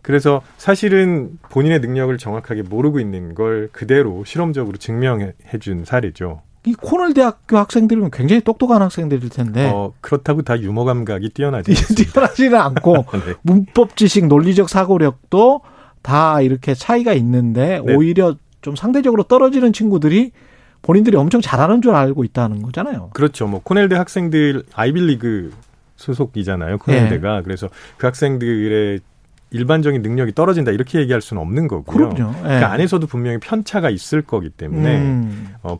그래서 사실은 본인의 능력을 정확하게 모르고 있는 걸 그대로 실험적으로 증명해 준 사례죠. 이 코넬 대학교 학생들이면 굉장히 똑똑한 학생들일 텐데. 그렇다고 다 유머 감각이 뛰어나지는 않고. 네. 문법 지식, 논리적 사고력도 다 이렇게 차이가 있는데, 네. 오히려 좀 상대적으로 떨어지는 친구들이 본인들이 엄청 잘하는 줄 알고 있다는 거잖아요. 그렇죠. 뭐 코넬대 학생들 아이비리그 소속이잖아요. 코넬대가. 예. 그래서 그 학생들의 일반적인 능력이 떨어진다 이렇게 얘기할 수는 없는 거고요. 그럼요. 예. 그 안에서도 분명히 편차가 있을 거기 때문에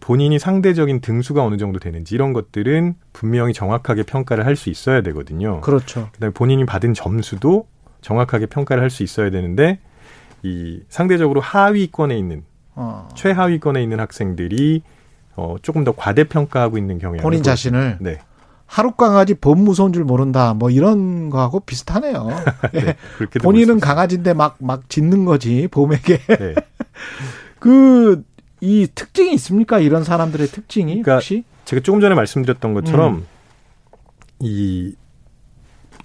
본인이 상대적인 등수가 어느 정도 되는지 이런 것들은 분명히 정확하게 평가를 할 수 있어야 되거든요. 그렇죠. 그다음에 본인이 받은 점수도 정확하게 평가를 할 수 있어야 되는데 이 상대적으로 하위권에 있는 최하위권에 있는 학생들이 조금 더 과대평가하고 있는 경향이 본인 자신을 네. 하루 강아지 범 무서운 줄 모른다 뭐 이런 거하고 비슷하네요. 네, 본인은 강아지인데 막 짖는 거지 범에게. 네. 이 특징이 있습니까? 이런 사람들의 특징이 그러니까 혹시? 제가 조금 전에 말씀드렸던 것처럼 이게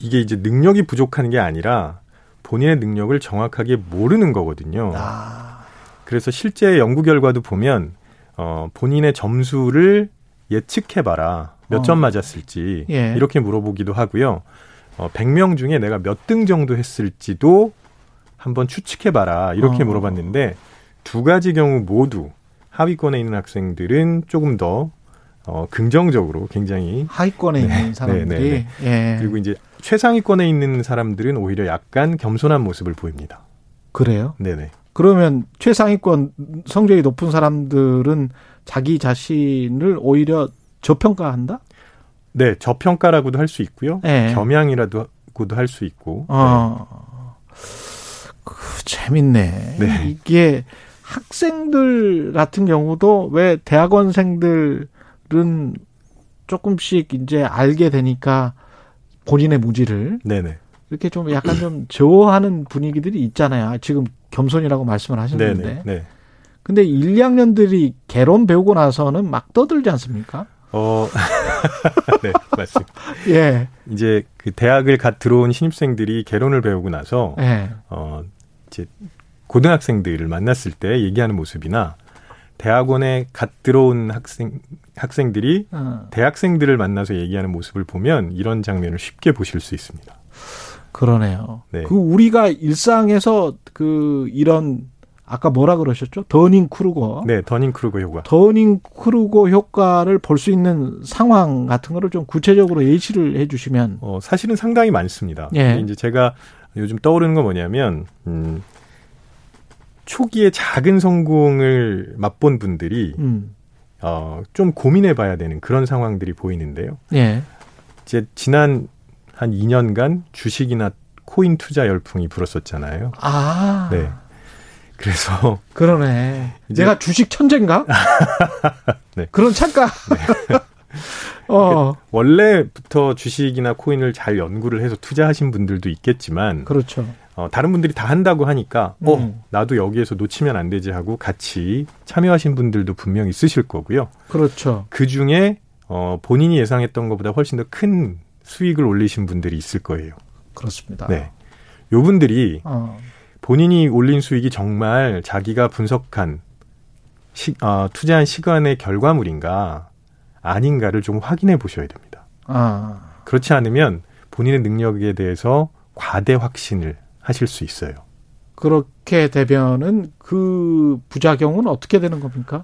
이제 능력이 부족한 게 아니라 본인의 능력을 정확하게 모르는 거거든요. 그래서 실제 연구 결과도 보면 본인의 점수를 예측해봐라. 몇 점 맞았을지 예. 이렇게 물어보기도 하고요. 100명 중에 내가 몇 등 정도 했을지도 한번 추측해봐라. 이렇게 물어봤는데 두 가지 경우 모두 하위권에 있는 학생들은 조금 더 긍정적으로 굉장히 하위권에 네. 있는 사람들이 예. 그리고 이제 최상위권에 있는 사람들은 오히려 약간 겸손한 모습을 보입니다. 그래요? 네네. 그러면 최상위권 성적이 높은 사람들은 자기 자신을 오히려 저평가한다? 네. 저평가라고도 할 수 있고요. 네. 겸양이라고도 할 수 있고. 네. 재밌네. 네. 이게 학생들 같은 경우도 왜 대학원생들은 조금씩 이제 알게 되니까 본인의 무지를. 네네. 이렇게 좀 약간 좀 저어하는 분위기들이 있잖아요. 지금 겸손이라고 말씀을 하셨는데. 네. 근데 1, 2학년들이 개론 배우고 나서는 막 떠들지 않습니까? 네, 맞습니다. 예. 이제 그 대학을 갓 들어온 신입생들이 개론을 배우고 나서, 예. 이제 고등학생들을 만났을 때 얘기하는 모습이나 대학원에 갓 들어온 학생들이 대학생들을 만나서 얘기하는 모습을 보면 이런 장면을 쉽게 보실 수 있습니다. 그러네요. 네. 우리가 일상에서 이런, 아까 뭐라 그러셨죠? 더닝크루거. 네, 더닝크루거 효과. 더닝크루거 효과를 볼 수 있는 상황 같은 거를 좀 구체적으로 예시를 해 주시면. 사실은 상당히 많습니다. 예. 이제 제가 요즘 떠오르는 건 뭐냐면, 초기에 작은 성공을 맛본 분들이, 좀 고민해 봐야 되는 그런 상황들이 보이는데요. 예. 이제 지난, 한 2년간 주식이나 코인 투자 열풍이 불었었잖아요. 아. 네. 그래서. 그러네. 내가 주식 천재인가? 네. 그런 착각. 네. 그러니까 원래부터 주식이나 코인을 잘 연구를 해서 투자하신 분들도 있겠지만. 그렇죠. 다른 분들이 다 한다고 하니까 나도 여기에서 놓치면 안 되지 하고 같이 참여하신 분들도 분명 있으실 거고요. 그렇죠. 그중에 본인이 예상했던 것보다 훨씬 더 큰 수익을 올리신 분들이 있을 거예요. 그렇습니다. 네, 요 분들이 본인이 올린 수익이 정말 자기가 분석한 투자한 시간의 결과물인가 아닌가를 좀 확인해 보셔야 됩니다. 그렇지 않으면 본인의 능력에 대해서 과대 확신을 하실 수 있어요. 그렇게 되면은 그 부작용은 어떻게 되는 겁니까?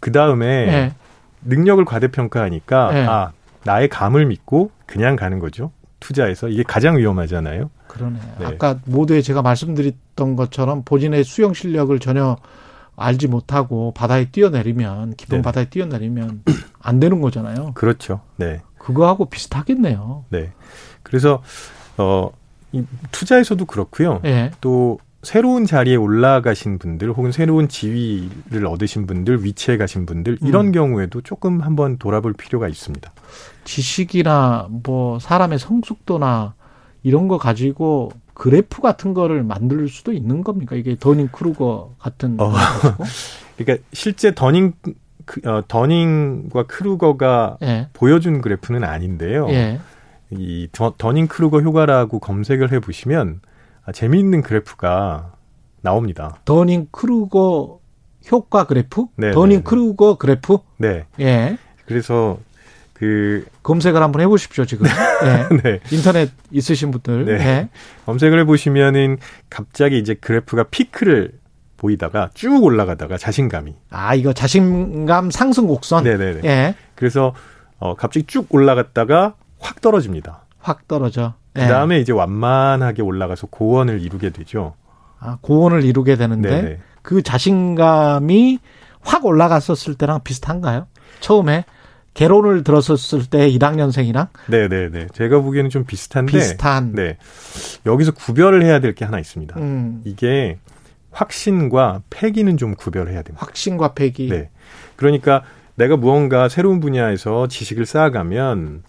그다음에 네. 능력을 과대평가하니까 네. 나의 감을 믿고 그냥 가는 거죠. 투자에서. 이게 가장 위험하잖아요. 그러네요. 네. 아까 모두에 제가 말씀드렸던 것처럼 본인의 수영 실력을 전혀 알지 못하고 바다에 뛰어내리면 깊은 네. 바다에 뛰어내리면 안 되는 거잖아요. 그렇죠. 네. 그거하고 비슷하겠네요. 네. 그래서 투자에서도 그렇고요. 네. 또 새로운 자리에 올라가신 분들 혹은 새로운 지위를 얻으신 분들, 위치에 가신 분들 이런 경우에도 조금 한번 돌아볼 필요가 있습니다. 지식이나 뭐 사람의 성숙도나 이런 거 가지고 그래프 같은 거를 만들 수도 있는 겁니까? 이게 더닝 크루거 같은 거고. 그러니까 실제 더닝과 크루거가 예. 보여준 그래프는 아닌데요. 예. 이 더닝 크루거 효과라고 검색을 해 보시면 재미있는 그래프가 나옵니다. 더닝 크루거 효과 그래프? 더닝 크루거 그래프? 네. 예. 그래서 검색을 한번 해보십시오, 지금. 네. 네. 인터넷 있으신 분들. 네. 네. 검색을 해보시면은 갑자기 이제 그래프가 피크를 보이다가 쭉 올라가다가 자신감이. 이거 자신감 상승 곡선? 네네네. 네. 그래서 갑자기 쭉 올라갔다가 확 떨어집니다. 확 떨어져. 네. 그 다음에 이제 완만하게 올라가서 고원을 이루게 되죠. 고원을 이루게 되는데 네네. 그 자신감이 확 올라갔었을 때랑 비슷한가요? 처음에? 개론을 들었었을 때 1학년생이랑? 네네네. 제가 보기에는 좀 비슷한데. 비슷한. 네. 여기서 구별을 해야 될 게 하나 있습니다. 이게 확신과 패기는 좀 구별해야 됩니다. 확신과 패기? 네. 그러니까 내가 무언가 새로운 분야에서 지식을 쌓아가면,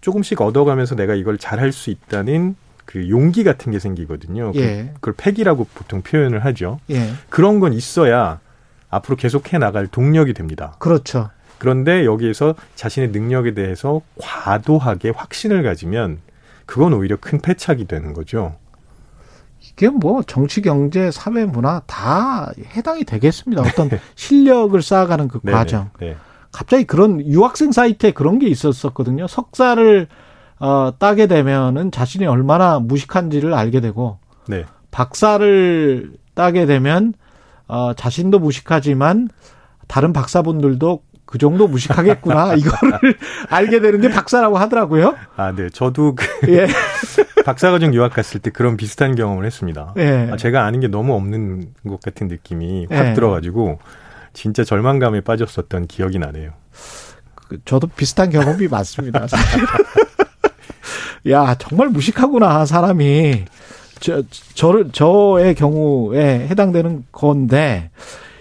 조금씩 얻어가면서 내가 이걸 잘할 수 있다는 그 용기 같은 게 생기거든요. 예. 그걸 패기라고 보통 표현을 하죠. 예. 그런 건 있어야 앞으로 계속 해 나갈 동력이 됩니다. 그렇죠. 그런데 여기에서 자신의 능력에 대해서 과도하게 확신을 가지면 그건 오히려 큰 패착이 되는 거죠. 이게 뭐 정치, 경제, 사회, 문화 다 해당이 되겠습니다. 어떤 실력을 쌓아가는 그 과정. 네네. 갑자기 그런 유학생 사이트에 그런 게 있었거든요. 석사를 따게 되면은 자신이 얼마나 무식한지를 알게 되고 네. 박사를 따게 되면 자신도 무식하지만 다른 박사분들도 그 정도 무식하겠구나. 이거를 알게 되는 게 박사라고 하더라고요. 네. 저도 예. 박사과정 유학 갔을 때 그런 비슷한 경험을 했습니다. 예. 제가 아는 게 너무 없는 것 같은 느낌이 확 예. 들어가지고 진짜 절망감에 빠졌었던 기억이 나네요. 저도 비슷한 경험이 많습니다. 야, 정말 무식하구나, 사람이. 저의 경우에 해당되는 건데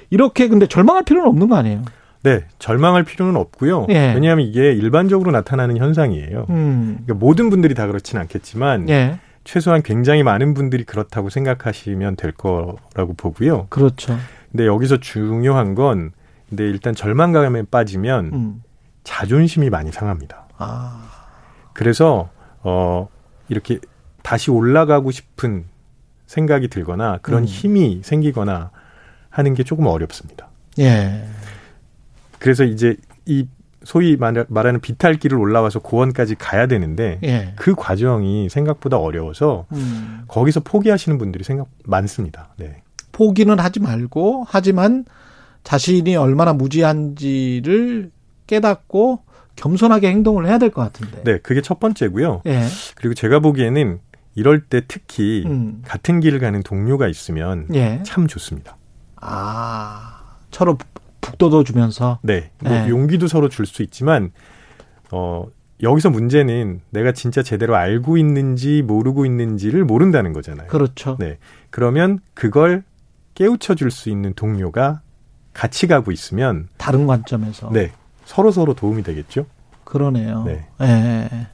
이렇게 근데 절망할 필요는 없는 거 아니에요? 네. 절망할 필요는 없고요. 예. 왜냐하면 이게 일반적으로 나타나는 현상이에요. 그러니까 모든 분들이 다 그렇진 않겠지만 예. 최소한 굉장히 많은 분들이 그렇다고 생각하시면 될 거라고 보고요. 그렇죠. 근데 여기서 중요한 건 근데 일단 절망감에 빠지면 자존심이 많이 상합니다. 그래서 이렇게 다시 올라가고 싶은 생각이 들거나 그런 힘이 생기거나 하는 게 조금 어렵습니다. 예. 그래서 이제 이 소위 말하는 비탈길을 올라와서 고원까지 가야 되는데 예. 그 과정이 생각보다 어려워서 거기서 포기하시는 분들이 많습니다. 네. 포기는 하지 말고 하지만 자신이 얼마나 무지한지를 깨닫고 겸손하게 행동을 해야 될 것 같은데. 네. 그게 첫 번째고요. 예. 그리고 제가 보기에는 이럴 때 특히 같은 길을 가는 동료가 있으면 예. 참 좋습니다. 서로 북돋워 주면서. 네. 뭐 네. 용기도 서로 줄 수 있지만 여기서 문제는 내가 진짜 제대로 알고 있는지 모르고 있는지를 모른다는 거잖아요. 그렇죠. 네. 그러면 그걸 깨우쳐 줄 수 있는 동료가 같이 가고 있으면 다른 관점에서 네. 서로 도움이 되겠죠. 그러네요. 네. 네.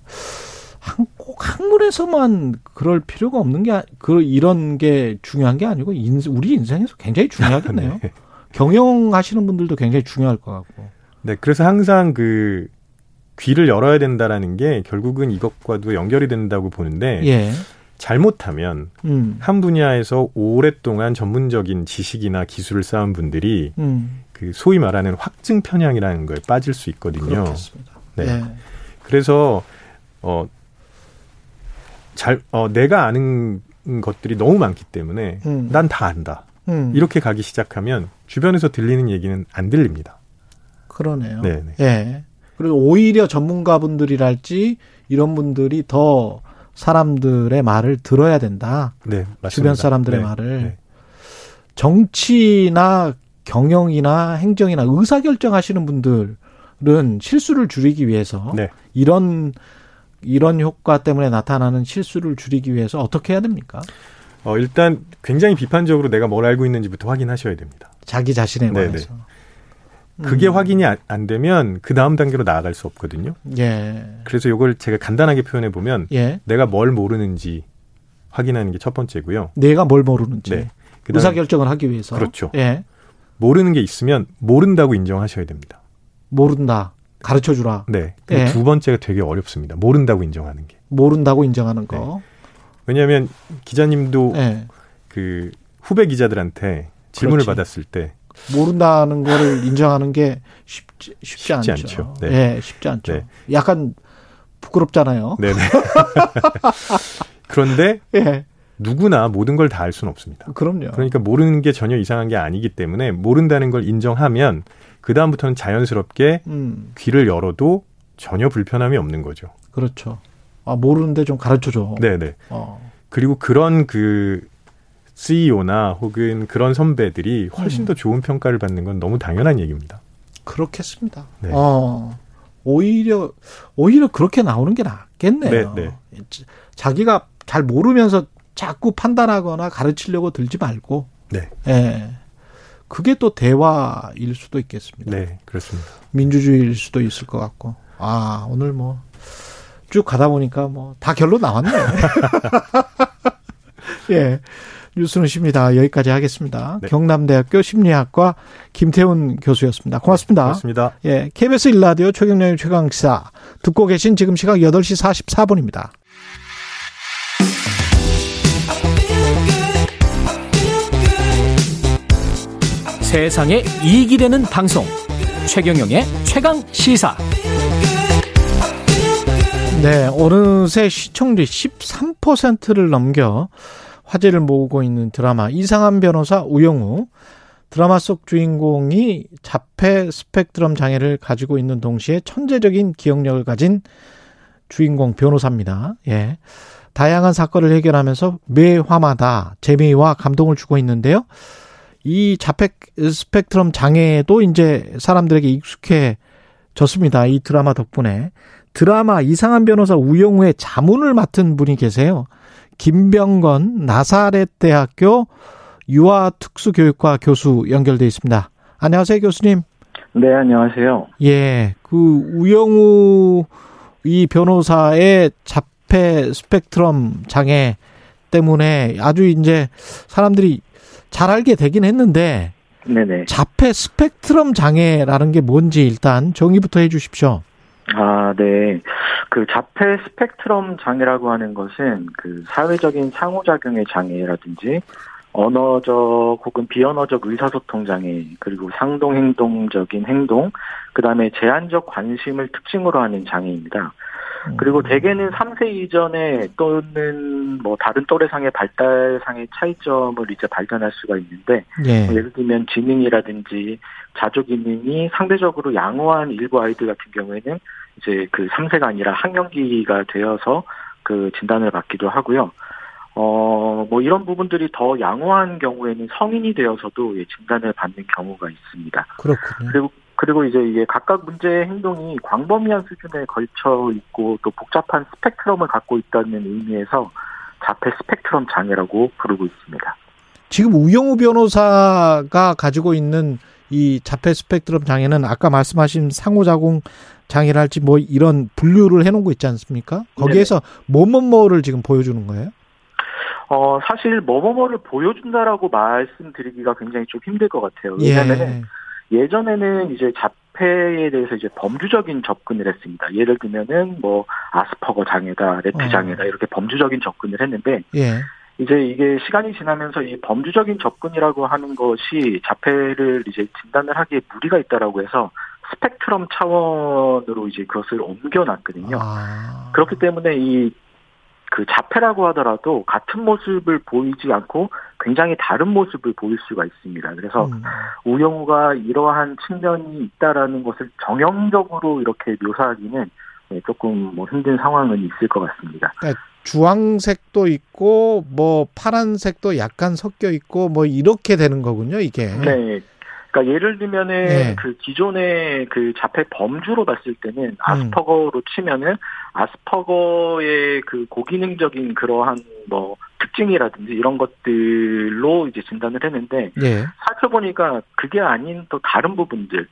꼭 학문에서만 그럴 필요가 없는 게, 이런 게 중요한 게 아니고, 우리 인생에서 굉장히 중요하겠네요. 네. 경영하시는 분들도 굉장히 중요할 것 같고. 네, 그래서 항상 그 귀를 열어야 된다라는 게 결국은 이것과도 연결이 된다고 보는데, 예. 잘못하면 한 분야에서 오랫동안 전문적인 지식이나 기술을 쌓은 분들이 그 소위 말하는 확증 편향이라는 거에 빠질 수 있거든요. 그렇겠습니다. 네. 네. 그래서 내가 아는 것들이 너무 많기 때문에 난 다 안다. 이렇게 가기 시작하면 주변에서 들리는 얘기는 안 들립니다. 그러네요. 네. 예. 그리고 오히려 전문가분들이랄지 이런 분들이 더 사람들의 말을 들어야 된다. 네, 맞습니다. 주변 사람들의 네, 말을. 네. 정치나 경영이나 행정이나 의사결정하시는 분들은 실수를 줄이기 위해서 네. 이런 효과 때문에 나타나는 실수를 줄이기 위해서 어떻게 해야 됩니까? 일단 굉장히 비판적으로 내가 뭘 알고 있는지부터 확인하셔야 됩니다. 자기 자신에 관해서. 네네. 그게 확인이 안 되면 그 다음 단계로 나아갈 수 없거든요. 예. 그래서 이걸 제가 간단하게 표현해 보면 예. 내가 뭘 모르는지 확인하는 게 첫 번째고요. 내가 뭘 모르는지. 네. 의사결정을 하기 위해서. 그렇죠. 예. 모르는 게 있으면 모른다고 인정하셔야 됩니다. 모른다. 가르쳐주라. 네. 예. 두 번째가 되게 어렵습니다. 모른다고 인정하는 게. 모른다고 인정하는 거. 네. 왜냐하면 기자님도 예. 그 후배 기자들한테 질문을 그렇지. 받았을 때. 모른다는 거를 인정하는 게 쉽지 않죠. 네. 네, 쉽지 않죠. 네. 약간 부끄럽잖아요. 네네. 그런데 네. 누구나 모든 걸 다 알 수는 없습니다. 그럼요. 그러니까 모르는 게 전혀 이상한 게 아니기 때문에 모른다는 걸 인정하면 그 다음부터는 자연스럽게 귀를 열어도 전혀 불편함이 없는 거죠. 그렇죠. 아 모르는데 좀 가르쳐줘. 네네. 그리고 그런 CEO나 혹은 그런 선배들이 훨씬 더 좋은 평가를 받는 건 너무 당연한 얘기입니다. 그렇겠습니다. 네. 오히려 그렇게 나오는 게 낫겠네요. 네, 네. 자기가 잘 모르면서 자꾸 판단하거나 가르치려고 들지 말고. 네. 예. 그게 또 대화일 수도 있겠습니다. 네, 그렇습니다. 민주주의일 수도 있을 것 같고. 아, 오늘 쭉 가다 보니까 다 결론 나왔네요. 예. 뉴스는 쉽니다. 여기까지 하겠습니다. 네. 경남대학교 심리학과 김태훈 교수였습니다. 고맙습니다. 고맙습니다. 예, KBS 1라디오 최경영의 최강시사 듣고 계신 지금 시각 8시 44분입니다. 세상에 이익이 되는 방송 최경영의 최강시사. 네, 어느새 시청률 13%를 넘겨 화제를 모으고 있는 드라마 이상한 변호사 우영우. 드라마 속 주인공이 자폐 스펙트럼 장애를 가지고 있는 동시에 천재적인 기억력을 가진 주인공 변호사입니다. 예. 다양한 사건을 해결하면서 매 화마다 재미와 감동을 주고 있는데요. 이 자폐 스펙트럼 장애도 이제 사람들에게 익숙해졌습니다. 이 드라마 덕분에. 드라마 이상한 변호사 우영우의 자문을 맡은 분이 계세요. 김병건 나사렛대학교 유아특수교육과 교수 연결돼 있습니다. 안녕하세요, 교수님. 네, 안녕하세요. 예, 그 우영우 이 변호사의 자폐 스펙트럼 장애 때문에 아주 이제 사람들이 잘 알게 되긴 했는데, 네네. 자폐 스펙트럼 장애라는 게 뭔지 일단 정의부터 해주십시오. 아, 네. 그 자폐 스펙트럼 장애라고 하는 것은 그 사회적인 상호작용의 장애라든지 언어적 혹은 비언어적 의사소통 장애, 그리고 상동행동적인 행동, 그다음에 제한적 관심을 특징으로 하는 장애입니다. 그리고 대개는 3세 이전에 또는 다른 또래상의 발달상의 차이점을 이제 발견할 수가 있는데, 네. 예를 들면 지능이라든지 자조기능이 상대적으로 양호한 일부 아이들 같은 경우에는 이제 그 3세가 아니라 학령기가 되어서 그 진단을 받기도 하고요. 이런 부분들이 더 양호한 경우에는 성인이 되어서도 진단을 받는 경우가 있습니다. 그렇군요. 그리고 이제 이게 각각 문제의 행동이 광범위한 수준에 걸쳐 있고 또 복잡한 스펙트럼을 갖고 있다는 의미에서 자폐 스펙트럼 장애라고 부르고 있습니다. 지금 우영우 변호사가 가지고 있는 이 자폐 스펙트럼 장애는 아까 말씀하신 상호작용 장애를 할지 뭐 이런 분류를 해놓은 거 있지 않습니까? 거기에서 뭐를 지금 보여주는 거예요? 사실 뭐를 보여준다라고 말씀드리기가 굉장히 좀 힘들 것 같아요. 왜냐하면 예전에는 이제 자폐에 대해서 이제 범주적인 접근을 했습니다. 예를 들면은 뭐 아스퍼거 장애다, 레트 장애다 이렇게 범주적인 접근을 했는데 이제 이게 시간이 지나면서 이 범주적인 접근이라고 하는 것이 자폐를 이제 진단을 하기에 무리가 있다라고 해서 스펙트럼 차원으로 이제 그것을 옮겨놨거든요. 그렇기 때문에 그 자폐라고 하더라도 같은 모습을 보이지 않고 굉장히 다른 모습을 보일 수가 있습니다. 그래서 우영우가 이러한 측면이 있다라는 것을 정형적으로 이렇게 묘사하기는 조금 뭐 힘든 상황은 있을 것 같습니다. 그러니까 주황색도 있고 뭐 파란색도 약간 섞여 있고 뭐 이렇게 되는 거군요, 이게. 네. 그러니까 예를 들면은 그 기존의 그 자폐 범주로 봤을 때는 아스퍼거로 치면은 아스퍼거의 그 고기능적인 그러한 뭐 특징이라든지 이런 것들로 이제 진단을 했는데 살펴보니까 그게 아닌 또 다른 부분들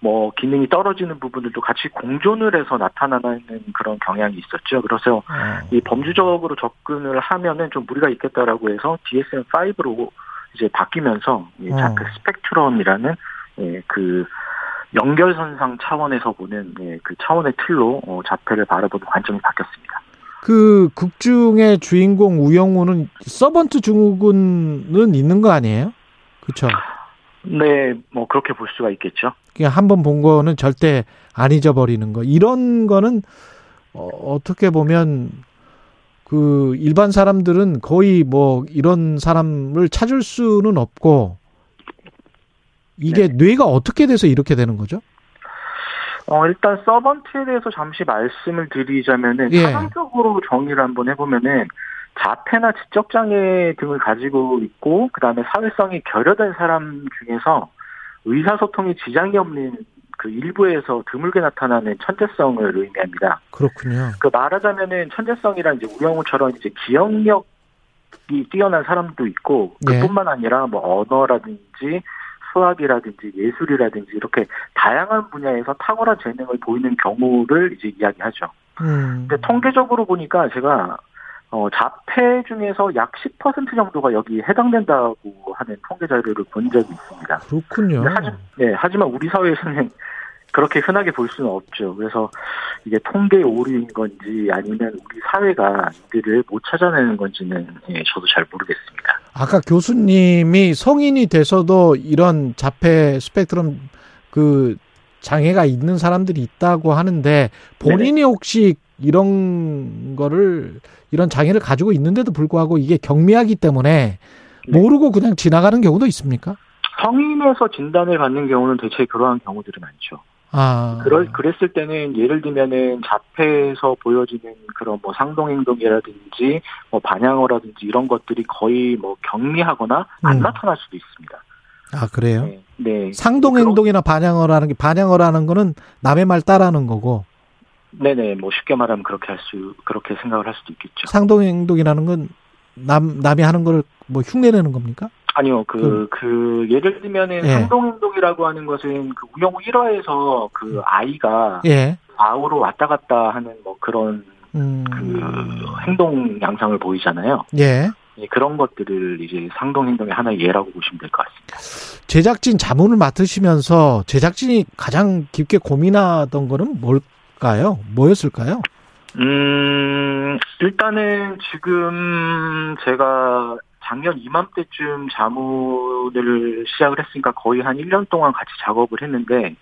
뭐 기능이 떨어지는 부분들도 같이 공존을 해서 나타나는 그런 경향이 있었죠. 그래서 이 범주적으로 접근을 하면은 좀 무리가 있겠다라고 해서 DSM-5로 이제 바뀌면서 자폐 스펙트럼이라는 그 연결선상 차원에서 보는 그 차원의 틀로 자폐를 바라보는 관점이 바뀌었습니다. 그 극중의 주인공 우영우는 서번트 증후군은 있는 거 아니에요? 그렇죠. 네, 뭐 그렇게 볼 수가 있겠죠. 그냥 한 번 본 거는 절대 안 잊어버리는 거. 이런 거는 어떻게 보면 그 일반 사람들은 거의 뭐 이런 사람을 찾을 수는 없고 이게 뇌가 어떻게 돼서 이렇게 되는 거죠? 일단 서번트에 대해서 잠시 말씀을 드리자면은 사전적으로 정의를 한번 해보면은. 자폐나 지적장애 등을 가지고 있고 그다음에 사회성이 결여된 사람 중에서 의사소통이 지장이 없는 그 일부에서 드물게 나타나는 천재성을 의미합니다. 그렇군요. 그 말하자면은 천재성이란 이제 우영우처럼 이제 기억력이 뛰어난 사람도 있고 그뿐만 아니라 뭐 언어라든지 수학이라든지 예술이라든지 이렇게 다양한 분야에서 탁월한 재능을 보이는 경우를 이제 이야기하죠. 근데 통계적으로 보니까 제가 자폐 중에서 약 10% 정도가 여기에 해당된다고 하는 통계 자료를 본 적이 있습니다. 그렇군요. 하지만 우리 사회에서는 그렇게 흔하게 볼 수는 없죠. 그래서 이게 통계 오류인 건지 아니면 우리 사회가 이들을 못 찾아내는 건지는 저도 잘 모르겠습니다. 아까 교수님이 성인이 돼서도 이런 자폐 스펙트럼 그 장애가 있는 사람들이 있다고 하는데 본인이 혹시 이런 장애를 가지고 있는데도 불구하고 이게 경미하기 때문에 모르고 그냥 지나가는 경우도 있습니까? 성인에서 진단을 받는 경우는 대체 그러한 경우들이 많죠. 그랬을 때는 예를 들면은 자폐에서 보여지는 그런 뭐 상동행동이라든지 뭐 반향어라든지 이런 것들이 거의 뭐 경미하거나 안 나타날 수도 있습니다. 아, 그래요? 네. 상동행동이나 반향어라는 게, 반향어라는 거는 남의 말 따라하는 거고. 네네, 뭐 쉽게 말하면 그렇게 생각을 할 수도 있겠죠. 상동행동이라는 건 남이 하는 걸 뭐 흉내내는 겁니까? 아니요, 예를 들면은 상동행동이라고 하는 것은 그 우영우 1화에서 그 아이가 좌우로 왔다 갔다 하는 뭐 그런 그 행동 양상을 보이잖아요. 그런 것들을 이제 상동행동의 하나의 예라고 보시면 될 것 같습니다. 제작진 자문을 맡으시면서 제작진이 가장 깊게 고민하던 거는 뭐였을까요? 일단은 지금 제가 작년 이맘때쯤 자문을 시작을 했으니까 거의 한 1년 동안 같이 작업을 했는데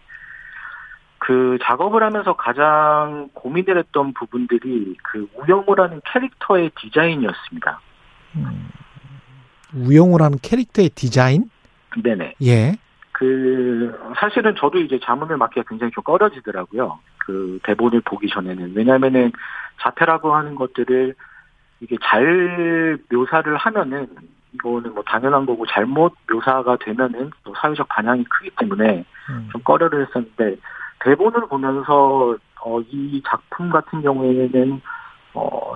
그 작업을 하면서 가장 고민을 했던 부분들이 그 우영우라는 캐릭터의 디자인이었습니다. 우영우라는 캐릭터의 디자인? 네네. 사실은 저도 이제 자문을 맡기가 굉장히 좀 꺼려지더라고요. 그 대본을 보기 전에는. 왜냐면은 자폐라고 하는 것들을 이게 잘 묘사를 하면은 이거는 뭐 당연한 거고 잘못 묘사가 되면은 또 사회적 반향이 크기 때문에 좀 꺼려를 했었는데 대본을 보면서 이 작품 같은 경우에는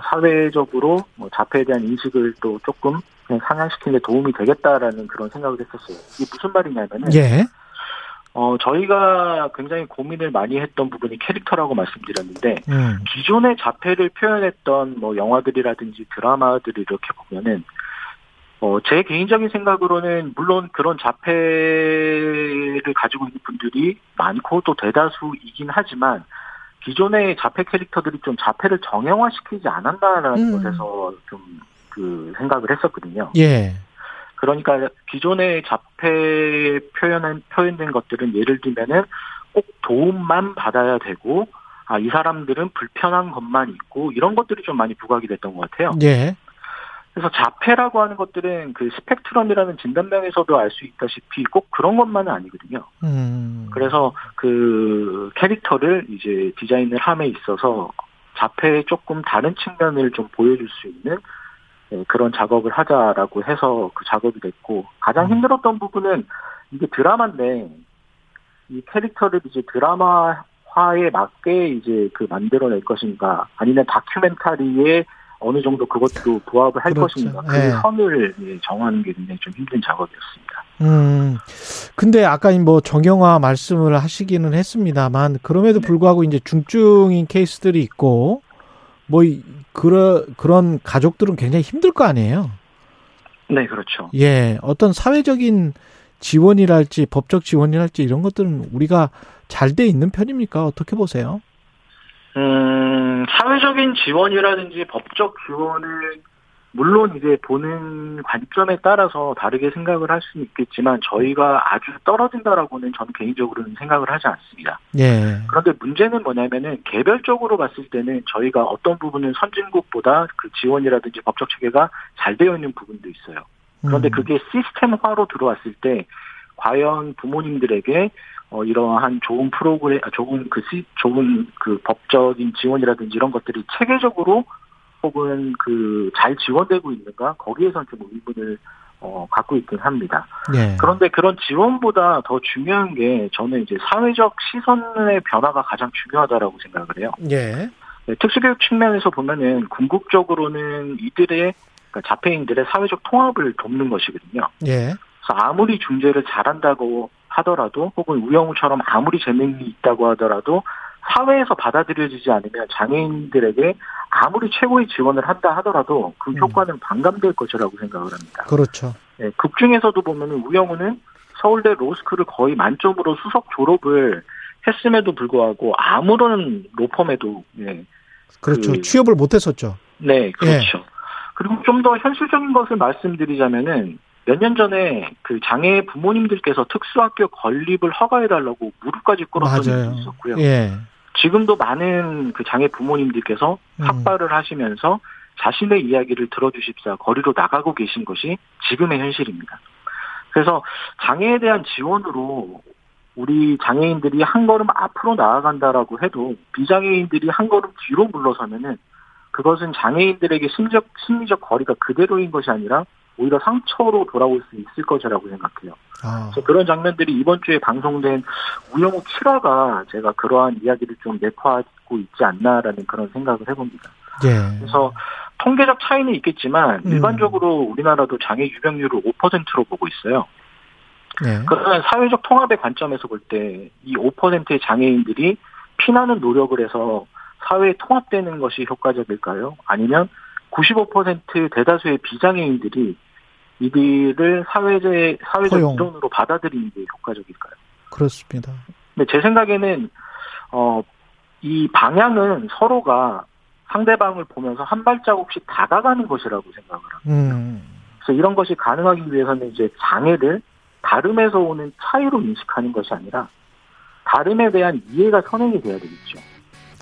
사회적으로 뭐 자폐에 대한 인식을 또 조금 상향시키는 데 도움이 되겠다라는 그런 생각을 했었어요. 이게 무슨 말이냐면은 저희가 굉장히 고민을 많이 했던 부분이 캐릭터라고 말씀드렸는데, 기존의 자폐를 표현했던 뭐 영화들이라든지 드라마들을 이렇게 보면은, 제 개인적인 생각으로는 물론 그런 자폐를 가지고 있는 분들이 많고 또 대다수이긴 하지만, 기존의 자폐 캐릭터들이 좀 자폐를 정형화시키지 않았다라는 것에서 좀 그 생각을 했었거든요. 예. 그러니까 기존의 자폐 표현된 것들은 예를 들면은 꼭 도움만 받아야 되고, 아, 이 사람들은 불편한 것만 있고, 이런 것들이 좀 많이 부각이 됐던 것 같아요. 예. 그래서 자폐라고 하는 것들은 그 스펙트럼이라는 진단명에서도 알 수 있다시피 꼭 그런 것만은 아니거든요. 그래서 그 캐릭터를 이제 디자인을 함에 있어서 자폐의 조금 다른 측면을 좀 보여줄 수 있는 그런 작업을 하자라고 해서 그 작업이 됐고, 가장 힘들었던 부분은 이게 드라마인데 이 캐릭터를 이제 드라마화에 맞게 이제 그 만들어낼 것인가, 아니면 다큐멘터리에 어느 정도 그것도 부합을 할 그렇죠. 것인가, 그 네. 선을 정하는 게 굉장히 좀 힘든 작업이었습니다. 근데 아까 뭐 정형화 말씀을 하시기는 했습니다만, 그럼에도 불구하고 이제 중증인 케이스들이 있고, 뭐 그런 가족들은 굉장히 힘들 거 아니에요? 네, 그렇죠. 예, 어떤 사회적인 지원이랄지 법적 지원이랄지 이런 것들은 우리가 잘 돼 있는 편입니까? 어떻게 보세요? 사회적인 지원이라든지 법적 지원을 물론 이제 보는 관점에 따라서 다르게 생각을 할 수는 있겠지만, 저희가 아주 떨어진다라고는 저는 개인적으로는 생각을 하지 않습니다. 예. 그런데 문제는 뭐냐면은 개별적으로 봤을 때는 저희가 어떤 부분은 선진국보다 그 지원이라든지 법적 체계가 잘 되어 있는 부분도 있어요. 그런데 그게 시스템화로 들어왔을 때 과연 부모님들에게 이러한 좋은 프로그램, 좋은 그 법적인 지원이라든지 이런 것들이 체계적으로 혹은 그 잘 지원되고 있는가, 거기에선 좀 의문을 갖고 있긴 합니다. 네. 그런데 그런 지원보다 더 중요한 게 저는 이제 사회적 시선의 변화가 가장 중요하다라고 생각을 해요. 네. 네, 특수교육 측면에서 보면은 궁극적으로는 그러니까 자폐인들의 사회적 통합을 돕는 것이거든요. 네. 그래서 아무리 중재를 잘한다고 하더라도, 혹은 우영우처럼 아무리 재능이 있다고 하더라도 사회에서 받아들여지지 않으면 장애인들에게 아무리 최고의 지원을 한다 하더라도 그 효과는 반감될 것이라고 생각을 합니다. 그렇죠. 네, 극중에서도 보면 우영우는 서울대 로스쿨을 거의 만점으로 수석 졸업을 했음에도 불구하고 아무런 로펌에도 네, 그렇죠. 취업을 못했었죠. 네, 그렇죠. 예. 그리고 좀 더 현실적인 것을 말씀드리자면은, 몇 년 전에 그 장애 부모님들께서 특수학교 건립을 허가해달라고 무릎까지 꿇었던 일이 있었고요. 예. 지금도 많은 그 장애 부모님들께서 삭발을 하시면서 자신의 이야기를 들어주십사 거리로 나가고 계신 것이 지금의 현실입니다. 그래서 장애에 대한 지원으로 우리 장애인들이 한 걸음 앞으로 나아간다라고 해도 비장애인들이 한 걸음 뒤로 물러서면은 그것은 장애인들에게 심리적 거리가 그대로인 것이 아니라 오히려 상처로 돌아올 수 있을 것이라고 생각해요. 아. 그래서 그런 장면들이 이번 주에 방송된 우영우 7화가 제가 그러한 이야기를 좀 내포하고 있지 않나라는 그런 생각을 해봅니다. 예. 그래서 통계적 차이는 있겠지만 일반적으로 우리나라도 장애 유병률을 5%로 보고 있어요. 예. 그러나 사회적 통합의 관점에서 볼 때 이 5%의 장애인들이 피나는 노력을 해서 사회에 통합되는 것이 효과적일까요? 아니면 95% 대다수의 비장애인들이 이들을 사회적 이론으로 받아들이는 게 효과적일까요? 그렇습니다. 근데 제 생각에는 이 방향은 서로가 상대방을 보면서 한 발자국씩 다가가는 것이라고 생각을 합니다. 그래서 이런 것이 가능하기 위해서는 이제 장애를 다름에서 오는 차이로 인식하는 것이 아니라 다름에 대한 이해가 선행이 돼야 되겠죠.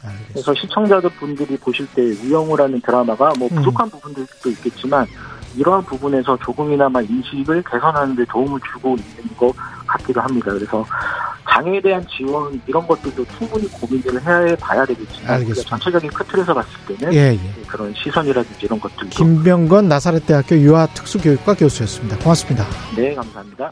알겠습니다. 그래서 시청자분들이 보실 때 우영우라는 드라마가 뭐 부족한 부분들도 있겠지만 이러한 부분에서 조금이나마 인식을 개선하는 데 도움을 주고 있는 것 같기도 합니다. 그래서 장애에 대한 지원 이런 것들도 충분히 고민을 해봐야 되겠지만 전체적인 틀에서 봤을 때는 예, 예. 그런 시선이라든지 이런 것들도. 김병건 나사렛대학교 유아특수교육과 교수였습니다. 고맙습니다. 네, 감사합니다.